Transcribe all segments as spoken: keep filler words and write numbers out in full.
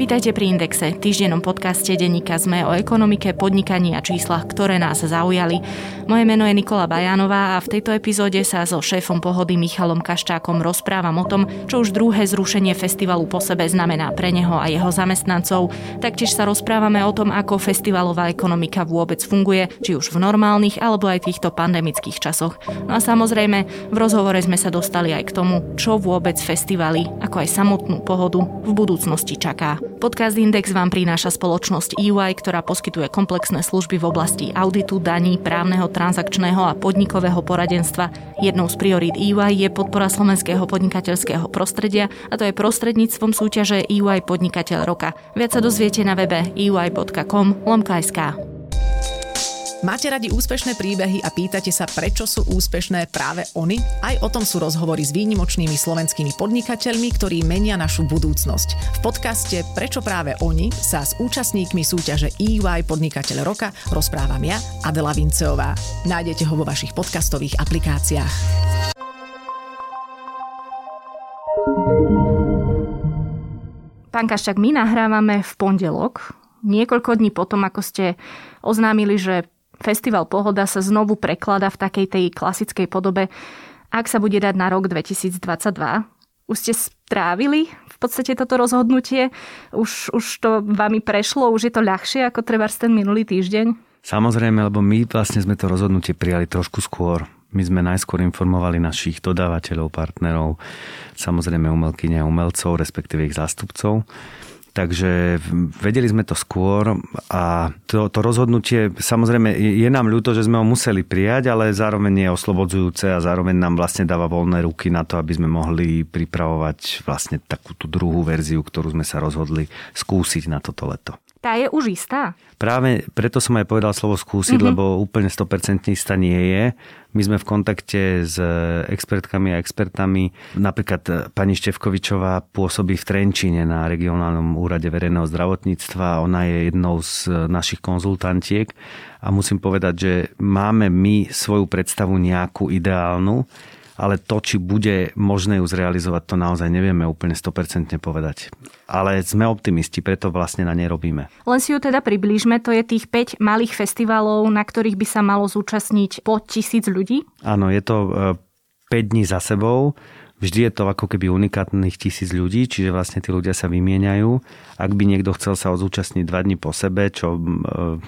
Vítajte pri Indexe, týždennom podcaste denníka es em e o ekonomike, podnikaní a číslach, ktoré nás zaujali. Moje meno je Nikola Bajanová a v tejto epizóde sa so šéfom Pohody Michalom Kaščákom rozprávam o tom, čo už druhé zrušenie festivalu po sebe znamená pre neho a jeho zamestnancov. Taktiež sa rozprávame o tom, ako festivalová ekonomika vôbec funguje, či už v normálnych alebo aj týchto pandemických časoch. No a samozrejme, v rozhovore sme sa dostali aj k tomu, čo vôbec festivaly, ako aj samotnú Pohodu v budúcnosti čaká. Podcast Index vám prináša spoločnosť é vaj, ktorá poskytuje komplexné služby v oblasti auditu, daní, právneho, transakčného a podnikového poradenstva. Jednou z priorít é vaj je podpora slovenského podnikateľského prostredia, a to je prostredníctvom súťaže é vaj Podnikateľ roka. Viac sa dozviete na webe ey bodka com lomka es ká. Máte radi úspešné príbehy a pýtate sa, prečo sú úspešné práve oni? Aj o tom sú rozhovory s výnimočnými slovenskými podnikateľmi, ktorí menia našu budúcnosť. V podcaste Prečo práve oni sa s účastníkmi súťaže é vaj Podnikateľ roka rozprávam ja, Adela Vinczeová. Nájdete ho vo vašich podcastových aplikáciách. Pán Kaščák, my nahrávame v pondelok, niekoľko dní potom, ako ste oznámili, že Festival Pohoda sa znovu preklada v takej tej klasickej podobe, ak sa bude dať na rok dvetisícdvadsaťdva. Už ste strávili v podstate toto rozhodnutie? Už, už to vami prešlo? Už je to ľahšie ako trebárs ten minulý týždeň? Samozrejme, lebo my vlastne sme to rozhodnutie prijali trošku skôr. My sme najskôr informovali našich dodávateľov, partnerov, samozrejme umelkyne a umelcov, respektíve ich zástupcov. Takže vedeli sme to skôr a to, to rozhodnutie, samozrejme, je nám ľúto, že sme ho museli prijať, ale zároveň je oslobodzujúce a zároveň nám vlastne dáva voľné ruky na to, aby sme mohli pripravovať vlastne takú tú druhú verziu, ktorú sme sa rozhodli skúsiť na toto leto. Tá je už istá. Práve preto som aj povedal slovo skúsiť, mm-hmm. lebo úplne sto percent istá nie je. My sme v kontakte s expertkami a expertami. Napríklad pani Štefkovičová pôsobí v Trenčíne na regionálnom úrade verejného zdravotníctva. Ona je jednou z našich konzultantiek a musím povedať, že máme my svoju predstavu nejakú ideálnu, ale to, či bude možné ju zrealizovať, to naozaj nevieme úplne sto percent povedať. Ale sme optimisti, preto vlastne na nej robíme. Len si ju teda priblížme, to je tých päť malých festivalov, na ktorých by sa malo zúčastniť po tisíc ľudí? Áno, je to päť dní za sebou. Vždy je to ako keby unikátnych tisíc ľudí, čiže vlastne tí ľudia sa vymieňajú. Ak by niekto chcel sa zúčastniť dva dní po sebe, čo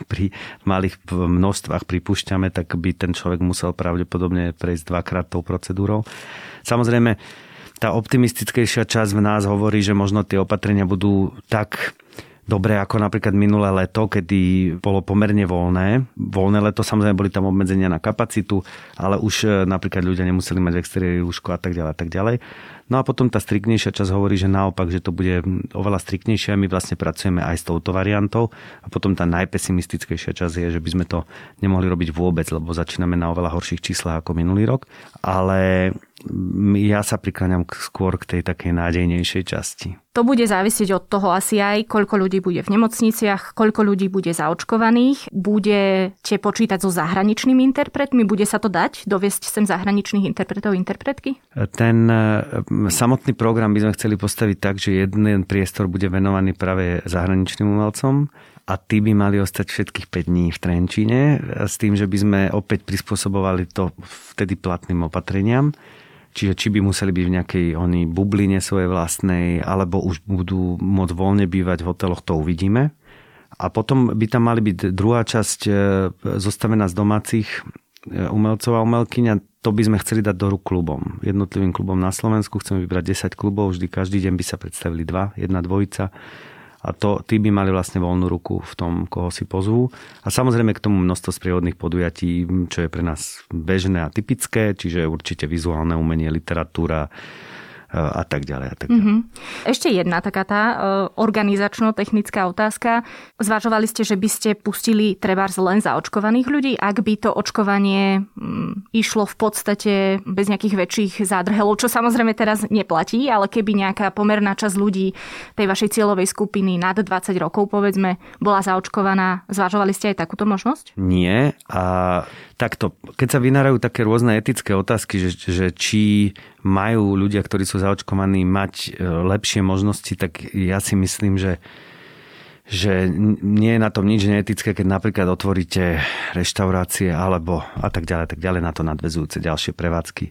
pri malých množstvách pripúšťame, tak by ten človek musel pravdepodobne prejsť dvakrát tou procedúrou. Samozrejme, tá optimistickejšia časť v nás hovorí, že možno tie opatrenia budú tak dobre ako napríklad minulé leto, kedy bolo pomerne voľné. Voľné leto, samozrejme boli tam obmedzenia na kapacitu, ale už napríklad ľudia nemuseli mať v exteriéri rúško a tak ďalej a tak ďalej. No a potom tá striktnejšia časť hovorí, že naopak, že to bude oveľa striktnejšie a my vlastne pracujeme aj s touto variantou. A potom tá najpesimistickejšia časť je, že by sme to nemohli robiť vôbec, lebo začíname na oveľa horších číslach ako minulý rok. Ale ja sa prikláňam skôr k tej takej nádejnejšej časti. To bude závisieť od toho asi aj, koľko ľudí bude v nemocniciach, koľko ľudí bude zaočkovaných, budete počítať so zahraničnými interpretmi, bude sa to dať doviesť sem zahraničných interpretov, interpretky? Ten samotný program by sme chceli postaviť tak, že jeden priestor bude venovaný práve zahraničným umelcom a tí by mali ostať všetkých päť dní v Trenčíne s tým, že by sme opäť prispôsobovali to vtedy platným opatreniam. Čiže či by museli byť v nejakej oni bubline svojej vlastnej, alebo už budú môcť voľne bývať v hoteloch, to uvidíme. A potom by tam mali byť druhá časť zostavená z domácich umelcov a umelkyň. To by sme chceli dať do rúk klubom. Jednotlivým klubom na Slovensku chceme vybrať desať klubov, vždy každý deň by sa predstavili dva, jedna dvojica. A to, tí by mali vlastne voľnú ruku v tom, koho si pozvú. A samozrejme k tomu množstvo sprievodných podujatí, čo je pre nás bežné a typické, čiže určite vizuálne umenie, literatúra a tak ďalej. A tak ďalej. Mm-hmm. Ešte jedna taká tá organizačno-technická otázka. Zvažovali ste, že by ste pustili trebárs len zaočkovaných ľudí, ak by to očkovanie išlo v podstate bez nejakých väčších zádrhelov, čo samozrejme teraz neplatí, ale keby nejaká pomerná časť ľudí tej vašej cieľovej skupiny nad dvadsať rokov, povedzme, bola zaočkovaná, zvažovali ste aj takúto možnosť? Nie. A takto, keď sa vynárajú také rôzne etické otázky, že, že či majú ľudia, ktorí sú zaočkovaní mať lepšie možnosti, tak ja si myslím, že že nie je na tom nič neetické, keď napríklad otvoríte reštaurácie alebo a tak ďalej, tak ďalej na to nadväzujúce ďalšie prevádzky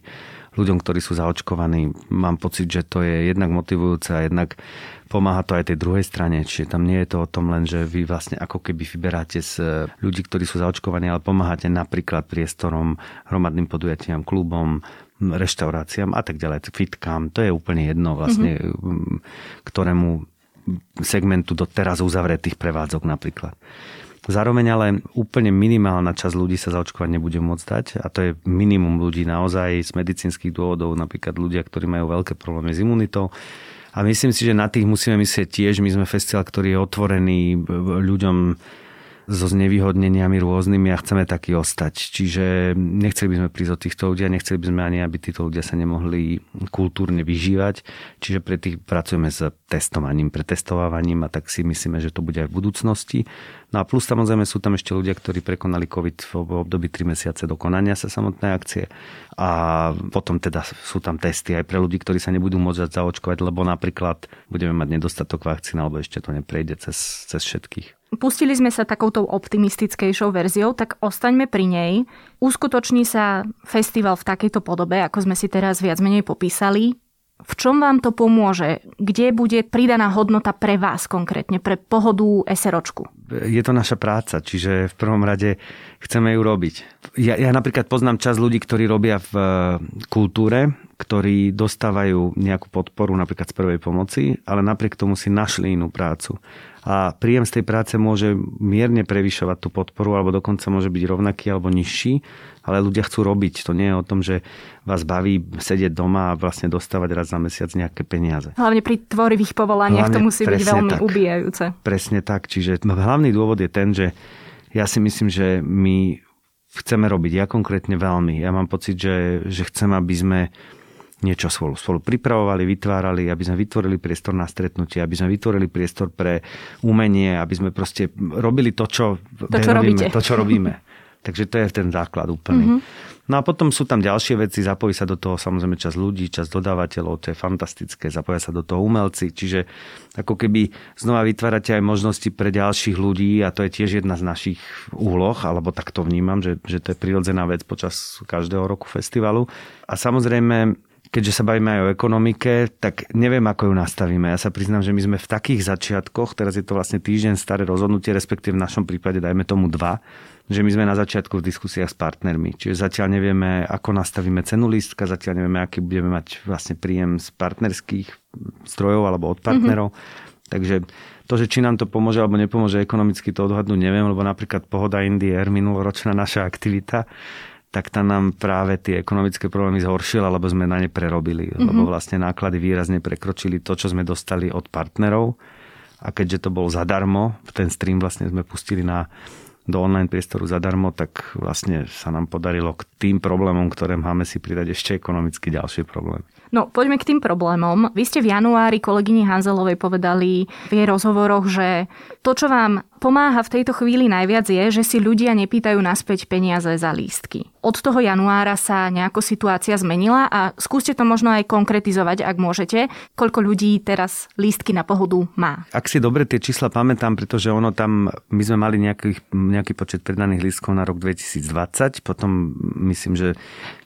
ľuďom, ktorí sú zaočkovaní. Mám pocit, že to je jednak motivujúce a jednak pomáha to aj tej druhej strane. Čiže tam nie je to o tom len, že vy vlastne ako keby vyberáte z ľudí, ktorí sú zaočkovaní, ale pomáhate napríklad priestorom, hromadným podujatiam, klubom, reštauráciám a tak ďalej, fitkám. To je úplne jedno vlastne, mm-hmm. ktorému segmentu doteraz uzavretých prevádzok napríklad. Zároveň ale úplne minimálna časť ľudí sa zaočkovať nebude môcť dať a to je minimum ľudí naozaj z medicínskych dôvodov, napríklad ľudia, ktorí majú veľké problémy s imunitou. A myslím si, že na tých musíme myslieť tiež. My sme festival, ktorý je otvorený ľuďom so znevýhodneniami rôznymi a chceme taký ostať. Čiže nechceli by sme prísť od týchto ľudí a nechceli by sme ani, aby títo ľudia sa nemohli kultúrne vyžívať. Čiže pre tých pracujeme s testovaním, pretestovávaním a tak si myslíme, že to bude aj v budúcnosti. No a plus samozrejme sú tam ešte ľudia, ktorí prekonali COVID v období tri mesiace do konania sa samotnej akcie. A potom teda sú tam testy aj pre ľudí, ktorí sa nebudú môcť zaočkovať, lebo napríklad budeme mať nedostatok vakcín alebo ešte to neprejde cez, cez všetkých. Pustili sme sa takouto optimistickejšou verziou, tak ostaňme pri nej. Uskutoční sa festival v takejto podobe, ako sme si teraz viac menej popísali. V čom vám to pomôže? Kde bude pridaná hodnota pre vás konkrétne, pre Pohodu SROčku? Je to naša práca, čiže v prvom rade chceme ju robiť. Ja, ja napríklad poznám časť ľudí, ktorí robia v kultúre, ktorí dostávajú nejakú podporu napríklad z prvej pomoci, ale napriek tomu si našli inú prácu. A príjem z tej práce môže mierne prevyšovať tú podporu, alebo dokonca môže byť rovnaký alebo nižší, ale ľudia chcú robiť. To nie je o tom, že vás baví sedieť doma a vlastne dostávať raz za mesiac nejaké peniaze. Hlavne pri tvorivých povolaniach hlavne, to musí byť veľmi tak, ubijajúce. Presne tak. Čiže hlavný dôvod je ten, že ja si myslím, že my chceme robiť. Ja konkrétne veľmi. Ja mám pocit, že, že chcem, aby sme niečo spolu. Spolu pripravovali, vytvárali, aby sme vytvorili priestor na stretnutie, aby sme vytvorili priestor pre umenie, aby sme proste robili to, čo, to, čo, robíme, to, čo robíme. Takže to je ten základ úplný. Mm-hmm. No a potom sú tam ďalšie veci, zapojí sa do toho samozrejme časť ľudí, časť dodávateľov, to je fantastické, zapoja sa do toho umelci, čiže ako keby znova vytvárate aj možnosti pre ďalších ľudí a to je tiež jedna z našich úloh, alebo tak to vnímam, že, že to je prirodzená vec počas každého roku festivalu. A samozrejme keďže sa bavíme aj o ekonomike, tak neviem, ako ju nastavíme. Ja sa priznám, že my sme v takých začiatkoch, teraz je to vlastne týždeň staré rozhodnutie, respektíve v našom prípade dajme tomu dva, že my sme na začiatku v diskusiách s partnermi. Čiže zatiaľ nevieme, ako nastavíme cenu lístka, zatiaľ nevieme, aký budeme mať vlastne príjem z partnerských zdrojov alebo od partnerov. Mm-hmm. Takže to, že či nám to pomôže alebo nepomôže ekonomicky, to odhadnúť neviem, lebo napríklad Pohoda Indie, minuloročná naša aktivita, tak tá nám práve tie ekonomické problémy zhoršila, lebo sme na ne prerobili. Mm-hmm. Lebo vlastne náklady výrazne prekročili to, čo sme dostali od partnerov. A keďže to bolo zadarmo, ten stream vlastne sme pustili na, do online priestoru zadarmo, tak vlastne sa nám podarilo k tým problémom, ktoré máme, si pridať ešte ekonomicky ďalšie problémy. No, poďme k tým problémom. Vy ste v januári kolegyni Hanzelovej povedali v jej rozhovoroch, že to, čo vám pomáha v tejto chvíli najviac je, že si ľudia nepýtajú naspäť peniaze za lístky. Od toho januára sa nejako situácia zmenila a skúste to možno aj konkretizovať, ak môžete, koľko ľudí teraz lístky na Pohodu má. Ak si dobre tie čísla pamätám, pretože ono tam, my sme mali nejaký, nejaký počet predaných lístkov na rok dvetisícdvadsať, potom myslím, že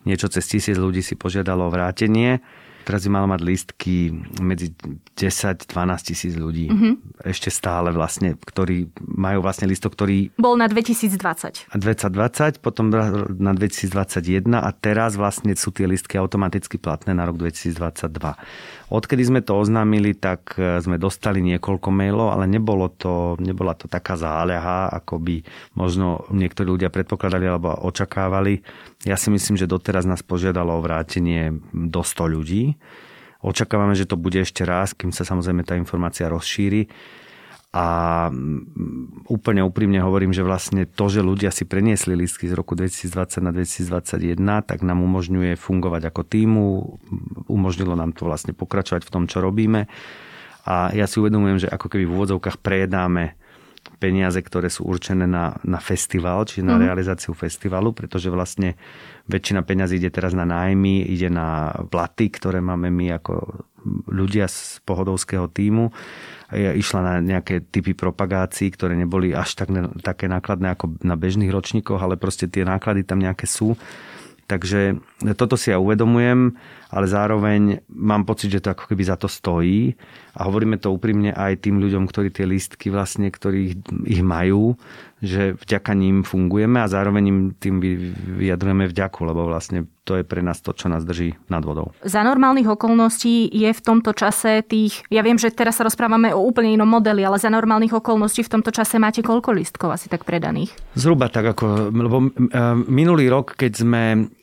niečo cez tisíc ľudí si požiadalo o vrátenie. Teraz by malo mať lístky medzi desať až dvanásť tisíc ľudí. Mm-hmm. Ešte stále vlastne, ktorí majú vlastne lístok, ktorý bol na dvetisícdvadsať. dvetisícdvadsať, potom na dvetisícdvadsaťjeden a teraz vlastne sú tie lístky automaticky platné na rok dvetisícdvadsaťdva. Odkedy sme to oznámili, tak sme dostali niekoľko mailov, ale nebolo to, nebola to taká záľaha, ako by možno niektorí ľudia predpokladali alebo očakávali. Ja si myslím, že doteraz nás požiadalo o vrátenie do sto ľudí. Očakávame, že to bude ešte raz, kým sa samozrejme tá informácia rozšíri. A úplne úprimne hovorím, že vlastne to, že ľudia si preniesli lístky z roku dvetisícdvadsať na dvetisícdvadsaťjeden, tak nám umožňuje fungovať ako týmu, umožnilo nám to vlastne pokračovať v tom, čo robíme. A ja si uvedomujem, že ako keby v úvodzovkách prejedáme peniaze, ktoré sú určené na, na festival, či na mm. realizáciu festivalu, pretože vlastne väčšina peňazí ide teraz na nájmy, ide na platy, ktoré máme my ako ľudia z pohodovského tímu. Išla na nejaké typy propagácií, ktoré neboli až tak, také nákladné ako na bežných ročníkoch, ale proste tie náklady tam nejaké sú. Takže toto si ja uvedomujem, ale zároveň mám pocit, že to ako keby za to stojí. A hovoríme to úprimne aj tým ľuďom, ktorí tie lístky vlastne, ktorí ich majú, že vďaka ním fungujeme a zároveň im tým vyjadrujeme vďaku, lebo vlastne to je pre nás to, čo nás drží nad vodou. Za normálnych okolností je v tomto čase tých, ja viem, že teraz sa rozprávame o úplne inom modeli, ale za normálnych okolností v tomto čase máte koľko lístkov asi tak predaných? Zhruba tak ako, lebo minulý rok, keď sme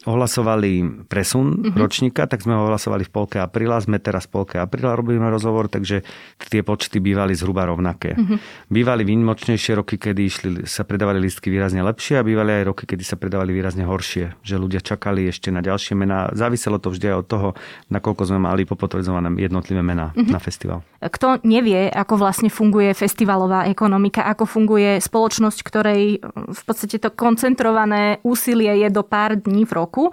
ohlasovali presun mm-hmm. ročníka, tak sme ho ohlasovali v polke apríla, sme teraz v polke apríla robíme rozhovor, takže tie počty bývali zhruba rovnaké. Mm-hmm. Bývali výnimočnejšie roky, kedy išli, sa predávali lístky výrazne lepšie a bývali aj roky, kedy sa predávali výrazne horšie, že ľudia čakali ešte na ďalšie mená. Záviselo to vždy aj od toho, nakoľko sme mali popotvrdzované jednotlivé mená mm-hmm. na festival. Kto nevie, ako vlastne funguje festivalová ekonomika, ako funguje spoločnosť, ktorej v podstate to koncentrované úsilie je do pár dní v roku.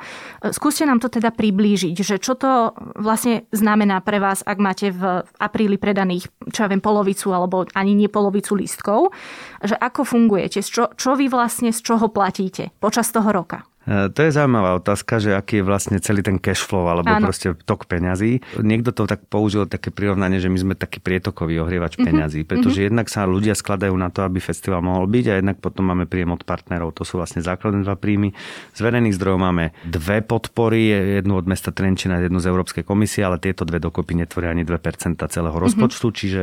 Skúste nám to teda priblížiť, že čo to vlastne znamená pre vás, ak máte v apríli predaných, čo ja viem, polovicu alebo ani nie polovicu lístkov, že ako fungujete, čo, čo vy vlastne z čoho platíte počas toho roka? To je zaujímavá otázka, že aký je vlastne celý ten cash flow, alebo áno. proste tok peňazí. Niekto to tak použil také prirovnanie, že my sme taký prietokový ohrievač mm-hmm. peňazí, pretože mm-hmm. jednak sa ľudia skladajú na to, aby festival mohol byť a jednak potom máme príjem od partnerov. To sú vlastne základné dva príjmy. Z verejných zdrojov máme dve podpory, jednu od mesta Trenčín a jednu z Európskej komisie, ale tieto dve dokopy netvoria ani dve percentá celého rozpočtu, mm-hmm. čiže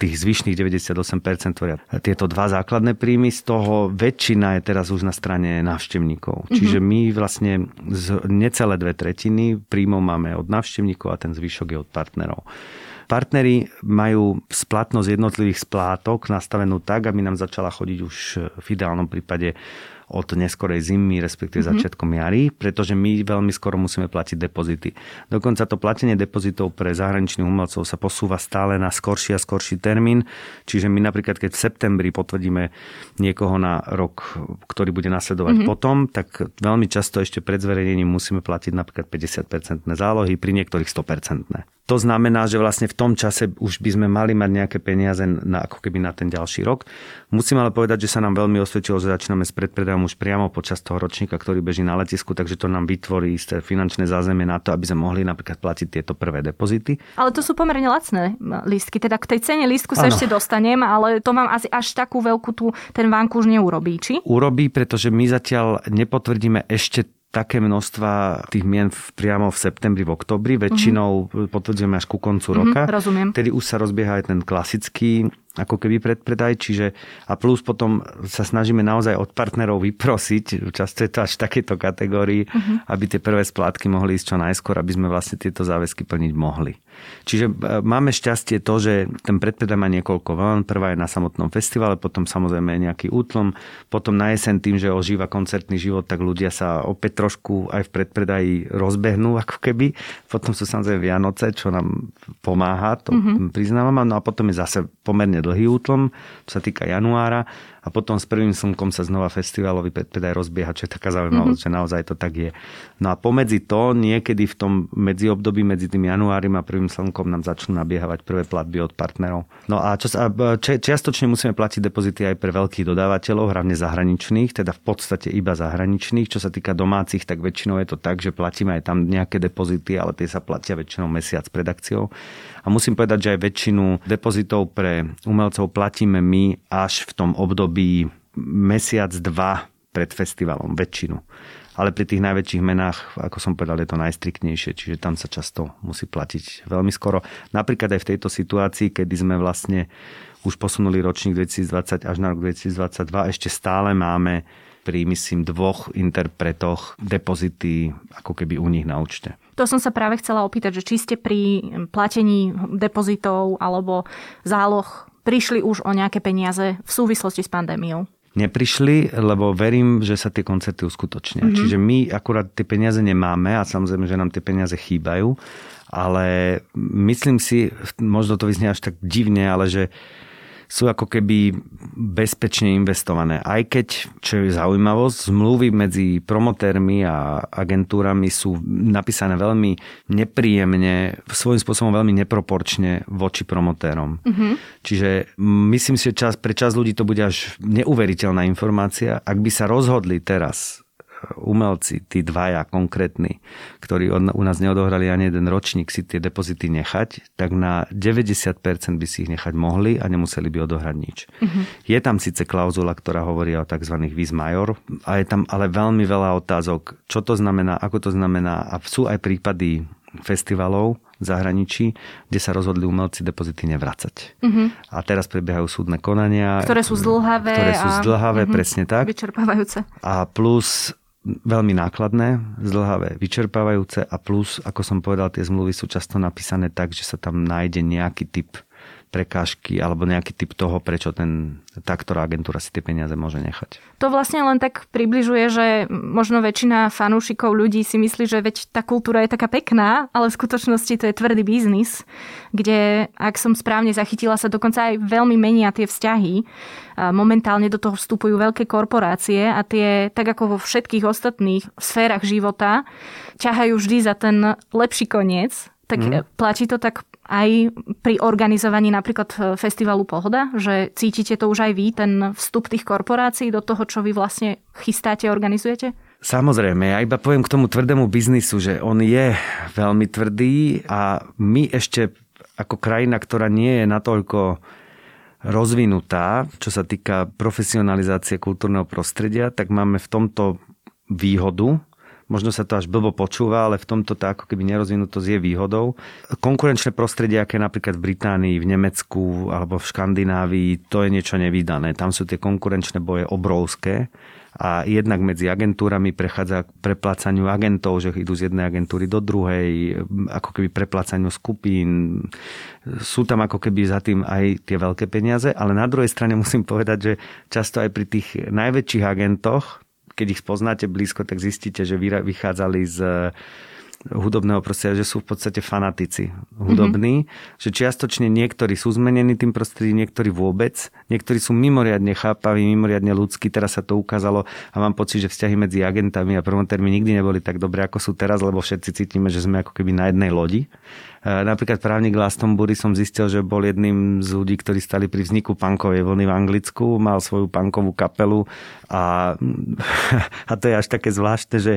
tých zvyšných deväťdesiatosem percent tvoria tieto dva základné príjmy, z toho väčšina je teraz už na strane návštevníkov. Mm-hmm. Čiže my vlastne z necelé dve tretiny príjmov máme od návštevníkov a ten zvyšok je od partnerov. Partneri majú splatnosť jednotlivých splátok nastavenú tak, aby nám začala chodiť už v ideálnom prípade od neskorej zimy, respektíve mm-hmm. začiatkom jary, pretože my veľmi skoro musíme platiť depozity. Dokonca to platenie depozitov pre zahraničných umelcov sa posúva stále na skorší a skorší termín, čiže my napríklad, keď v septembri potvrdíme niekoho na rok, ktorý bude nasledovať mm-hmm. potom, tak veľmi často ešte pred zverejnením musíme platiť napríklad päťdesiat percent zálohy, pri niektorých sto percent. To znamená, že vlastne v tom čase už by sme mali mať nejaké peniaze na, ako keby na ten ďalší rok. Musím ale povedať, že sa nám veľmi osvedčilo, že začíname s predpredajom už priamo počas toho ročníka, ktorý beží na letisku, takže to nám vytvorí isté finančné zázemie na to, aby sme mohli napríklad platiť tieto prvé depozity. Ale to sú pomerne lacné lístky, teda k tej cene lístku sa ano. Ešte dostanem, ale to vám asi až takú veľkú tú, ten vankúš neurobí, či? Urobí, pretože my zatiaľ nepotvrdíme ešte také množstva tých mien priamo v septembri, v októbri. Väčšinou uh-huh. potvrdzujeme až ku koncu uh-huh, roka. Rozumiem. Tedy už sa rozbieha aj ten klasický ako keby predpredaj, čiže a plus potom sa snažíme naozaj od partnerov vyprosiť, často je to až v takejto kategórii, uh-huh. aby tie prvé splátky mohli ísť čo najskôr, aby sme vlastne tieto záväzky plniť mohli. Čiže máme šťastie to, že ten predpredaj má niekoľko vln. Prvá je na samotnom festivale, potom samozrejme nejaký útlom, potom na jeseň tým, že ožíva koncertný život, tak ľudia sa opäť trošku aj v predpredaji rozbehnú ako keby. Potom sú samozrejme Vianoce, čo nám pomáha, to uh-huh. priznávam, no a potom je zase pomerne dlhý útlom, čo sa týka januára a potom s prvým slnkom sa znova festivalový predpredaj rozbieha, čo je taká zaujímavosť, mm-hmm. že naozaj to tak je. No a pomedzi to, niekedy v tom medziobdobí medzi tým januárim a prvým slnkom nám začnú nabiehávať prvé platby od partnerov. No a čo, čiastočne musíme platiť depozity aj pre veľkých dodávateľov, hlavne zahraničných, teda v podstate iba zahraničných. Čo sa týka domácich, tak väčšinou je to tak, že platíme aj tam nejaké depozity, ale tie sa platia väčšinou mesiac pred akciou. A musím povedať, že aj väčšinu depozitov pre umelcov platíme my až v tom období mesiac, dva pred festivalom, väčšinu. Ale pri tých najväčších menách, ako som povedal, je to najstriktnejšie, čiže tam sa často musí platiť veľmi skoro. Napríklad aj v tejto situácii, kedy sme vlastne už posunuli ročník dvetisícdvadsať až na rok dvetisícdvadsaťdva, ešte stále máme pri, myslím, dvoch interpretoch depozity ako keby u nich na účte. To som sa práve chcela opýtať, že či ste pri platení depozitov alebo záloh prišli už o nejaké peniaze v súvislosti s pandémiou? Neprišli, lebo verím, že sa tie koncerty uskutočnia. Mm-hmm. Čiže my akurát tie peniaze nemáme a samozrejme, že nám tie peniaze chýbajú, ale myslím si, možno to vyznie až tak divne, ale že sú ako keby bezpečne investované. Aj keď, čo je zaujímavosť, zmluvy medzi promotérmi a agentúrami sú napísané veľmi nepríjemne, svojím spôsobom veľmi neproporčne voči promotérom. Mm-hmm. Čiže myslím si, že čas, pre čas ľudí to bude až neuveriteľná informácia. Ak by sa rozhodli teraz umelci, tí dvaja konkrétni, ktorí od, u nás neodohrali ani jeden ročník, si tie depozity nechať, tak na deväťdesiat percent by si ich nechať mohli a nemuseli by odohrať nič. Mm-hmm. Je tam síce klauzula, ktorá hovorí o tzv. Vis major, a je tam ale veľmi veľa otázok, čo to znamená, ako to znamená, a sú aj prípady festivalov v zahraničí, kde sa rozhodli umelci depozity nevracať. Uh-huh. A teraz prebiehajú súdne konania. Ktoré sú zdĺhavé. Ktoré sú zdĺhavé, a... presne tak. Vyčerpávajúce. A plus veľmi nákladné, zdĺhavé, vyčerpávajúce, a plus, ako som povedal, tie zmluvy sú často napísané tak, že sa tam nájde nejaký typ prekážky alebo nejaký typ toho, prečo ten, tá, ktorá agentúra si tie peniaze môže nechať. To vlastne len tak približuje, že možno väčšina fanúšikov ľudí si myslí, že veď tá kultúra je taká pekná, ale v skutočnosti to je tvrdý biznis, kde, ak som správne zachytila, sa dokonca aj veľmi menia tie vzťahy. Momentálne do toho vstupujú veľké korporácie a tie, tak ako vo všetkých ostatných sférach života, ťahajú vždy za ten lepší koniec. Tak mm. platí to tak aj pri organizovaní napríklad Festivalu Pohoda, že cítite to už aj vy, ten vstup tých korporácií do toho, čo vy vlastne chystáte, organizujete? Samozrejme, ja iba poviem k tomu tvrdému biznisu, že on je veľmi tvrdý a my ešte ako krajina, ktorá nie je natoľko rozvinutá, čo sa týka profesionalizácie kultúrneho prostredia, tak máme v tomto výhodu. Možno sa to až blbo počúva, ale v tomto tá ako keby nerozvinutosť je výhodou. Konkurenčné prostredie, aké napríklad v Británii, v Nemecku alebo v Škandinávii, to je niečo nevídané. Tam sú tie konkurenčné boje obrovské a jednak medzi agentúrami prechádza k preplácaniu agentov, že idú z jednej agentúry do druhej, ako keby preplácaniu skupín. Sú tam ako keby za tým aj tie veľké peniaze, ale na druhej strane musím povedať, že často aj pri tých najväčších agentoch, keď ich spoznáte blízko, tak zistíte, že vychádzali z hudobného prostredia, že sú v podstate fanatici hudobní, mm-hmm. že čiastočne niektorí sú zmenení tým prostredím, niektorí vôbec, niektorí sú mimoriadne chápaví, mimoriadne ľudskí, teraz sa to ukázalo a mám pocit, že vzťahy medzi agentami a promotérmi nikdy neboli tak dobré, ako sú teraz, lebo všetci cítime, že sme ako keby na jednej lodi. Napríklad právnik Glastonbury som zistil, že bol jedným z ľudí, ktorí stali pri vzniku punkovej vlny v Anglicku, mal svoju punkovú kapelu a, a to je až také zvláštne, že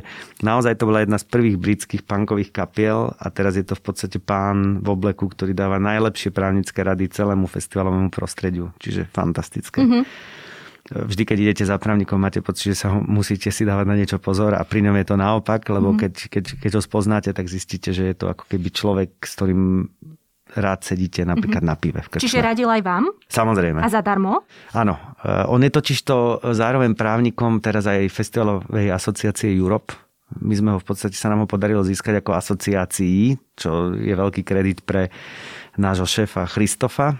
naozaj to bola jedna z prvých britských punkových kapiel a teraz je to v podstate pán v obleku, ktorý dáva najlepšie právnické rady celému festivalovému prostrediu, čiže fantastické. Mm-hmm. Vždy, keď idete za právnikom, máte pocit, že sa musíte si dávať na niečo pozor a pri ňom je to naopak, lebo keď, keď, keď ho spoznáte, tak zistíte, že je to ako keby človek, s ktorým rád sedíte napríklad na pive v krčme. Čiže radil aj vám? Samozrejme. A zadarmo? Áno. On je totiž to zároveň právnikom teraz aj Festivalovej asociácie Europe. My sme ho v podstate, sa nám ho podarilo získať ako asociácii, čo je veľký kredit pre nášho šéfa Christofa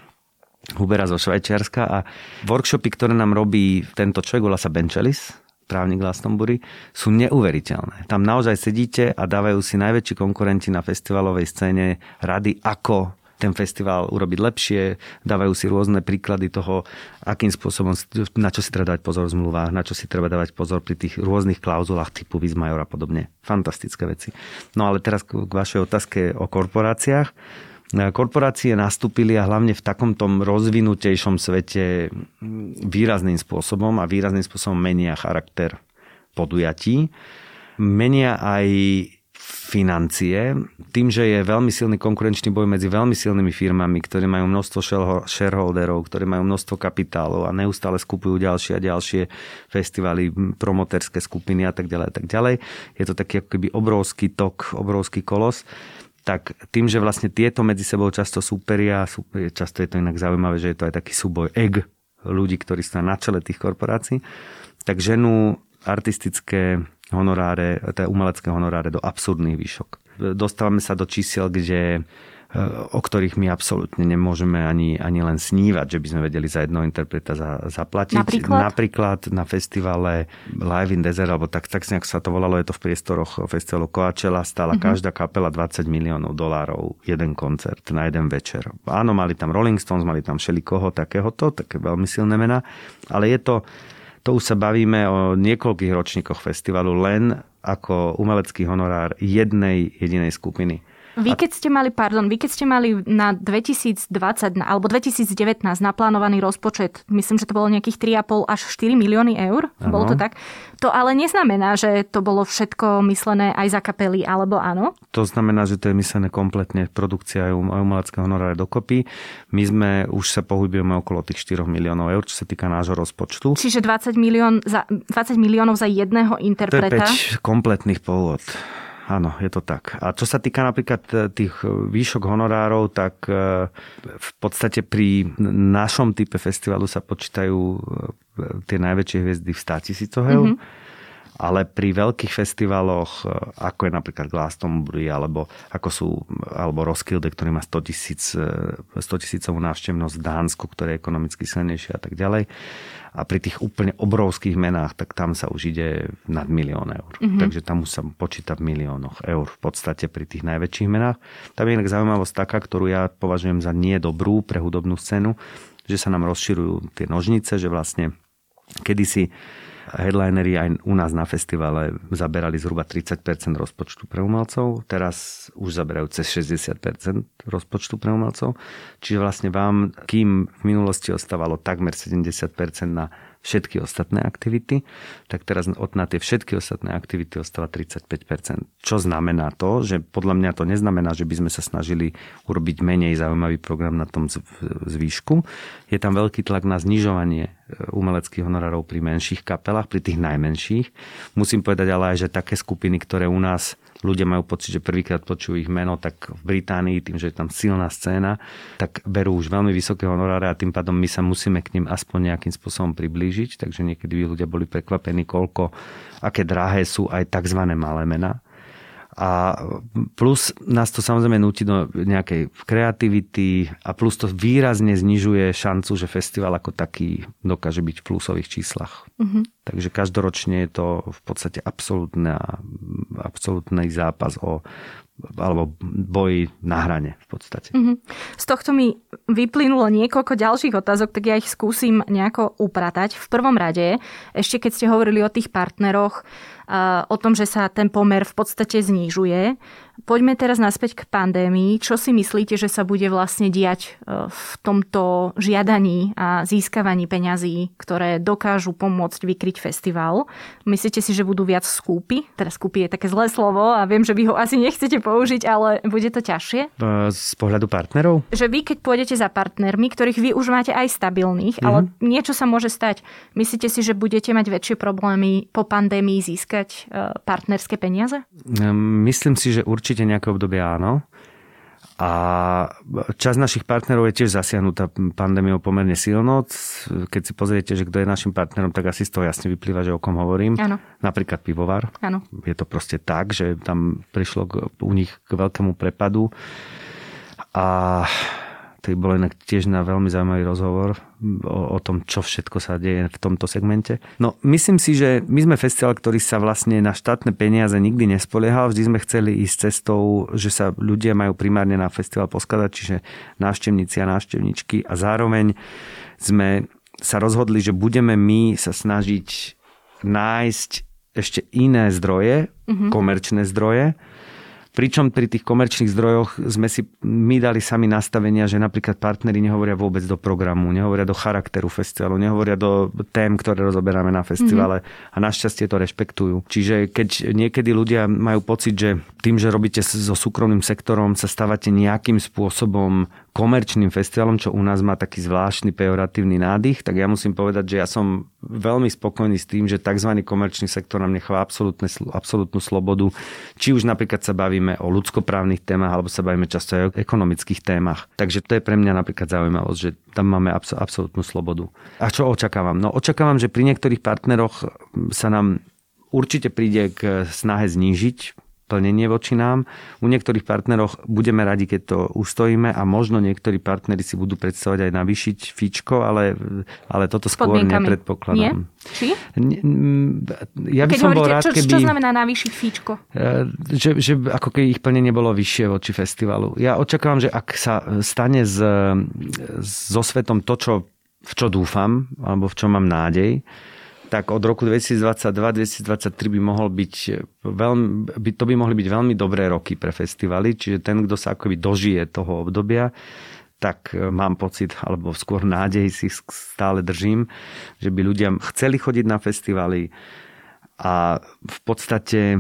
Hubera zo Švajčiarska a workshopy, ktoré nám robí tento človek, volá sa Ben Čelis, právnik Glastonbury, sú neuveriteľné. Tam naozaj sedíte a dávajú si najväčší konkurenti na festivalovej scéne rady, ako ten festival urobiť lepšie, dávajú si rôzne príklady toho, akým spôsobom, na čo si treba dávať pozor v zmluvách, na čo si treba dávať pozor pri tých rôznych klauzulách typu vis major a podobne. Fantastické veci. No ale teraz k vašej otázke o korporáciách. Korporácie nastúpili a hlavne v takomto rozvinutejšom svete výrazným spôsobom a výrazným spôsobom menia charakter podujatí. Menia aj financie, tým, že je veľmi silný konkurenčný boj medzi veľmi silnými firmami, ktoré majú množstvo shareholderov, ktoré majú množstvo kapitálov a neustále skupujú ďalšie a ďalšie festivaly, promoterské skupiny a tak ďalej a tak ďalej. Je to taký ako keby obrovský tok, obrovský kolos. Tak tým, že vlastne tieto medzi sebou často súperia, súperia, často je to inak zaujímavé, že je to aj taký súboj eg ľudí, ktorí sú na čele tých korporácií, tak ženú artistické honoráre, teda umelecké honoráre do absurdných výšok. Dostávame sa do čísiel, kde o ktorých my absolútne nemôžeme ani, ani len snívať, že by sme vedeli za jedného interpreta za, zaplatiť. Napríklad? Napríklad na festivale Live in Desert, alebo tak, tak nejak sa to volalo, je to v priestoroch festivalu Coachella, stála mm-hmm. každá kapela dvadsať miliónov dolárov jeden koncert na jeden večer. Áno, mali tam Rolling Stones, mali tam všelikoho takéhoto, také veľmi silné mená, ale je to, to už sa bavíme o niekoľkých ročníkoch festivalu len ako umelecký honorár jednej jedinej skupiny. Vy keď ste mali, pardon, vy keď ste mali na dvetisícdvadsať alebo dvetisícdevätnásť naplánovaný rozpočet, myslím, že to bolo nejakých tri a pol až štyri milióny eur, ano. Bolo to tak. To ale neznamená, že to bolo všetko myslené aj za kapely, alebo áno? To znamená, že to je myslené kompletne produkcia aj umeleckého honorára dokopy. My sme, už sa pohybujeme okolo tých štyroch miliónov eur, čo sa týka nášho rozpočtu. Čiže dvadsať, milión za, dvadsať miliónov za jedného interpreta? To je päť kompletných pôvod. Áno, je to tak. A čo sa týka napríklad tých výšok honorárov, tak v podstate pri našom type festivalu sa počítajú tie najväčšie hviezdy v sto tisícoch eur, mm-hmm. ale pri veľkých festivaloch, ako je napríklad Glastonbury, alebo, ako sú, alebo Roskilde, ktorý má sto tisícovú návštevnosť v Dánsku, ktoré je ekonomicky silnejšie a tak ďalej. A pri tých úplne obrovských menách, tak tam sa už ide nad milión eur. Mm-hmm. Takže tam už sa počíta v miliónoch eur v podstate pri tých najväčších menách. Tam je inak zaujímavosť taká, ktorú ja považujem za nie dobrú pre hudobnú scénu, že sa nám rozširujú tie nožnice, že vlastne kedysi headlinery aj u nás na festivale zaberali zhruba tridsať percent rozpočtu pre umelcov. Teraz už zaberajú cez šesťdesiat percent rozpočtu pre umelcov. Čiže vlastne vám, kým v minulosti ostávalo takmer sedemdesiat percent na všetky ostatné aktivity, tak teraz na tie všetky ostatné aktivity ostáva tridsaťpäť percent. Čo znamená to, že podľa mňa to neznamená, že by sme sa snažili urobiť menej zaujímavý program na tom zvýšku. Je tam veľký tlak na znižovanie umeleckých honorárov pri menších kapelách, pri tých najmenších. Musím povedať ale aj, že také skupiny, ktoré u nás ľudia majú pocit, že prvýkrát počujú ich meno, tak v Británii, tým, že je tam silná scéna, tak berú už veľmi vysoké honoráre a tým pádom my sa musíme k ním aspoň nejakým spôsobom priblížiť. Takže niekedy ľudia boli prekvapení, koľko, aké drahé sú aj tzv. Malé mená. A plus nás to samozrejme núti do nejakej kreativity a plus to výrazne znižuje šancu, že festival ako taký dokáže byť v plusových číslach. Mm-hmm. Takže každoročne je to v podstate absolútna, absolútny zápas o alebo boji na hrane v podstate. Mm-hmm. Z tohto mi vyplynulo niekoľko ďalších otázok, tak ja ich skúsim nejako upratať. V prvom rade, ešte keď ste hovorili o tých partneroch, o tom, že sa ten pomer v podstate znižuje. Poďme teraz naspäť k pandémii. Čo si myslíte, že sa bude vlastne diať v tomto žiadaní a získavaní peňazí, ktoré dokážu pomôcť vykryť festival? Myslíte si, že budú viac skúpi? Teraz skúpi je také zlé slovo a viem, že vy ho asi nechcete použiť, ale bude to ťažšie? Z pohľadu partnerov? Že vy, keď pôjdete za partnermi, ktorých vy už máte aj stabilných, mhm. ale niečo sa môže stať. Myslíte si, že budete mať väčšie problémy po pandémii získať partnerské peniaze? Myslím si, že určite nejaké obdobie áno. A časť našich partnerov je tiež zasiahnutá pandémiou pomerne silno. Keď si pozriete, že kto je našim partnerom, tak asi z toho jasne vyplýva, že o kom hovorím. Áno. Napríklad pivovar. Áno. Je to proste tak, že tam prišlo k, u nich k veľkému prepadu. A to bolo inak tiež na veľmi zaujímavý rozhovor o, o tom, čo všetko sa deje v tomto segmente. No, myslím si, že my sme festival, ktorý sa vlastne na štátne peniaze nikdy nespoliehal. Vždy sme chceli ísť cestou, že sa ľudia majú primárne na festival poskladať, čiže návštevníci a návštevničky. A zároveň sme sa rozhodli, že budeme my sa snažiť nájsť ešte iné zdroje, mm-hmm. komerčné zdroje. Pričom pri tých komerčných zdrojoch sme si my dali sami nastavenia, že napríklad partneri nehovoria vôbec do programu, nehovoria do charakteru festivalu, nehovoria do tém, ktoré rozoberáme na festivale mm-hmm. a našťastie to rešpektujú. Čiže keď niekedy ľudia majú pocit, že tým, že robíte so súkromným sektorom, sa stávate nejakým spôsobom komerčným festivalom, čo u nás má taký zvláštny pejoratívny nádych, tak ja musím povedať, že ja som veľmi spokojný s tým, že tzv. Komerčný sektor nám nechá absolútne, absolútnu slobodu. Či už napríklad sa baví o ľudskoprávnych témach, alebo sa bavíme často aj o ekonomických témach. Takže to je pre mňa napríklad zaujímavosť, že tam máme abs- absolútnu slobodu. A čo očakávam? No očakávam, že pri niektorých partneroch sa nám určite príde k snahe znížiť plnenie voči nám. U niektorých partnerov budeme radi, keď to ustojíme a možno niektorí partneri si budú predstavovať aj navýšiť fíčko, ale, ale toto skôr nepredpokladám. Nie? Či? Ja by keď som hovoríte, bol rád, čo, keby... Čo znamená navýšiť fíčko? Že, že ako keby ich plnenie bolo vyššie voči festivalu. Ja očakávam, že ak sa stane z, so svetom to, čo, v čo dúfam, alebo v čo mám nádej, tak od roku dvetisícdvadsaťdva dvetisícdvadsaťtri by mohol byť veľmi, by, to by mohli byť veľmi dobré roky pre festivaly, čiže ten, kto sa akoby dožije toho obdobia, tak mám pocit, alebo skôr nádej si stále držím, že by ľudia chceli chodiť na festivaly a v podstate,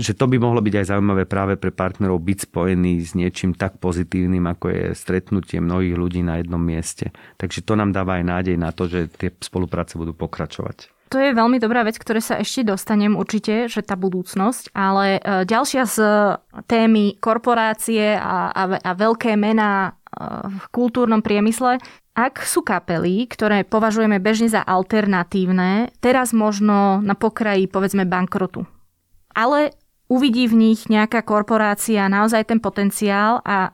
že to by mohlo byť aj zaujímavé práve pre partnerov byť spojený s niečím tak pozitívnym, ako je stretnutie mnohých ľudí na jednom mieste. Takže to nám dáva aj nádej na to, že tie spolupráce budú pokračovať. To je veľmi dobrá vec, ktoré sa ešte dostanem určite, že tá budúcnosť, ale ďalšia z témy korporácie a, a, a veľké mená v kultúrnom priemysle. Ak sú kapely, ktoré považujeme bežne za alternatívne, teraz možno na pokraji, povedzme, bankrotu. Ale uvidí v nich nejaká korporácia naozaj ten potenciál a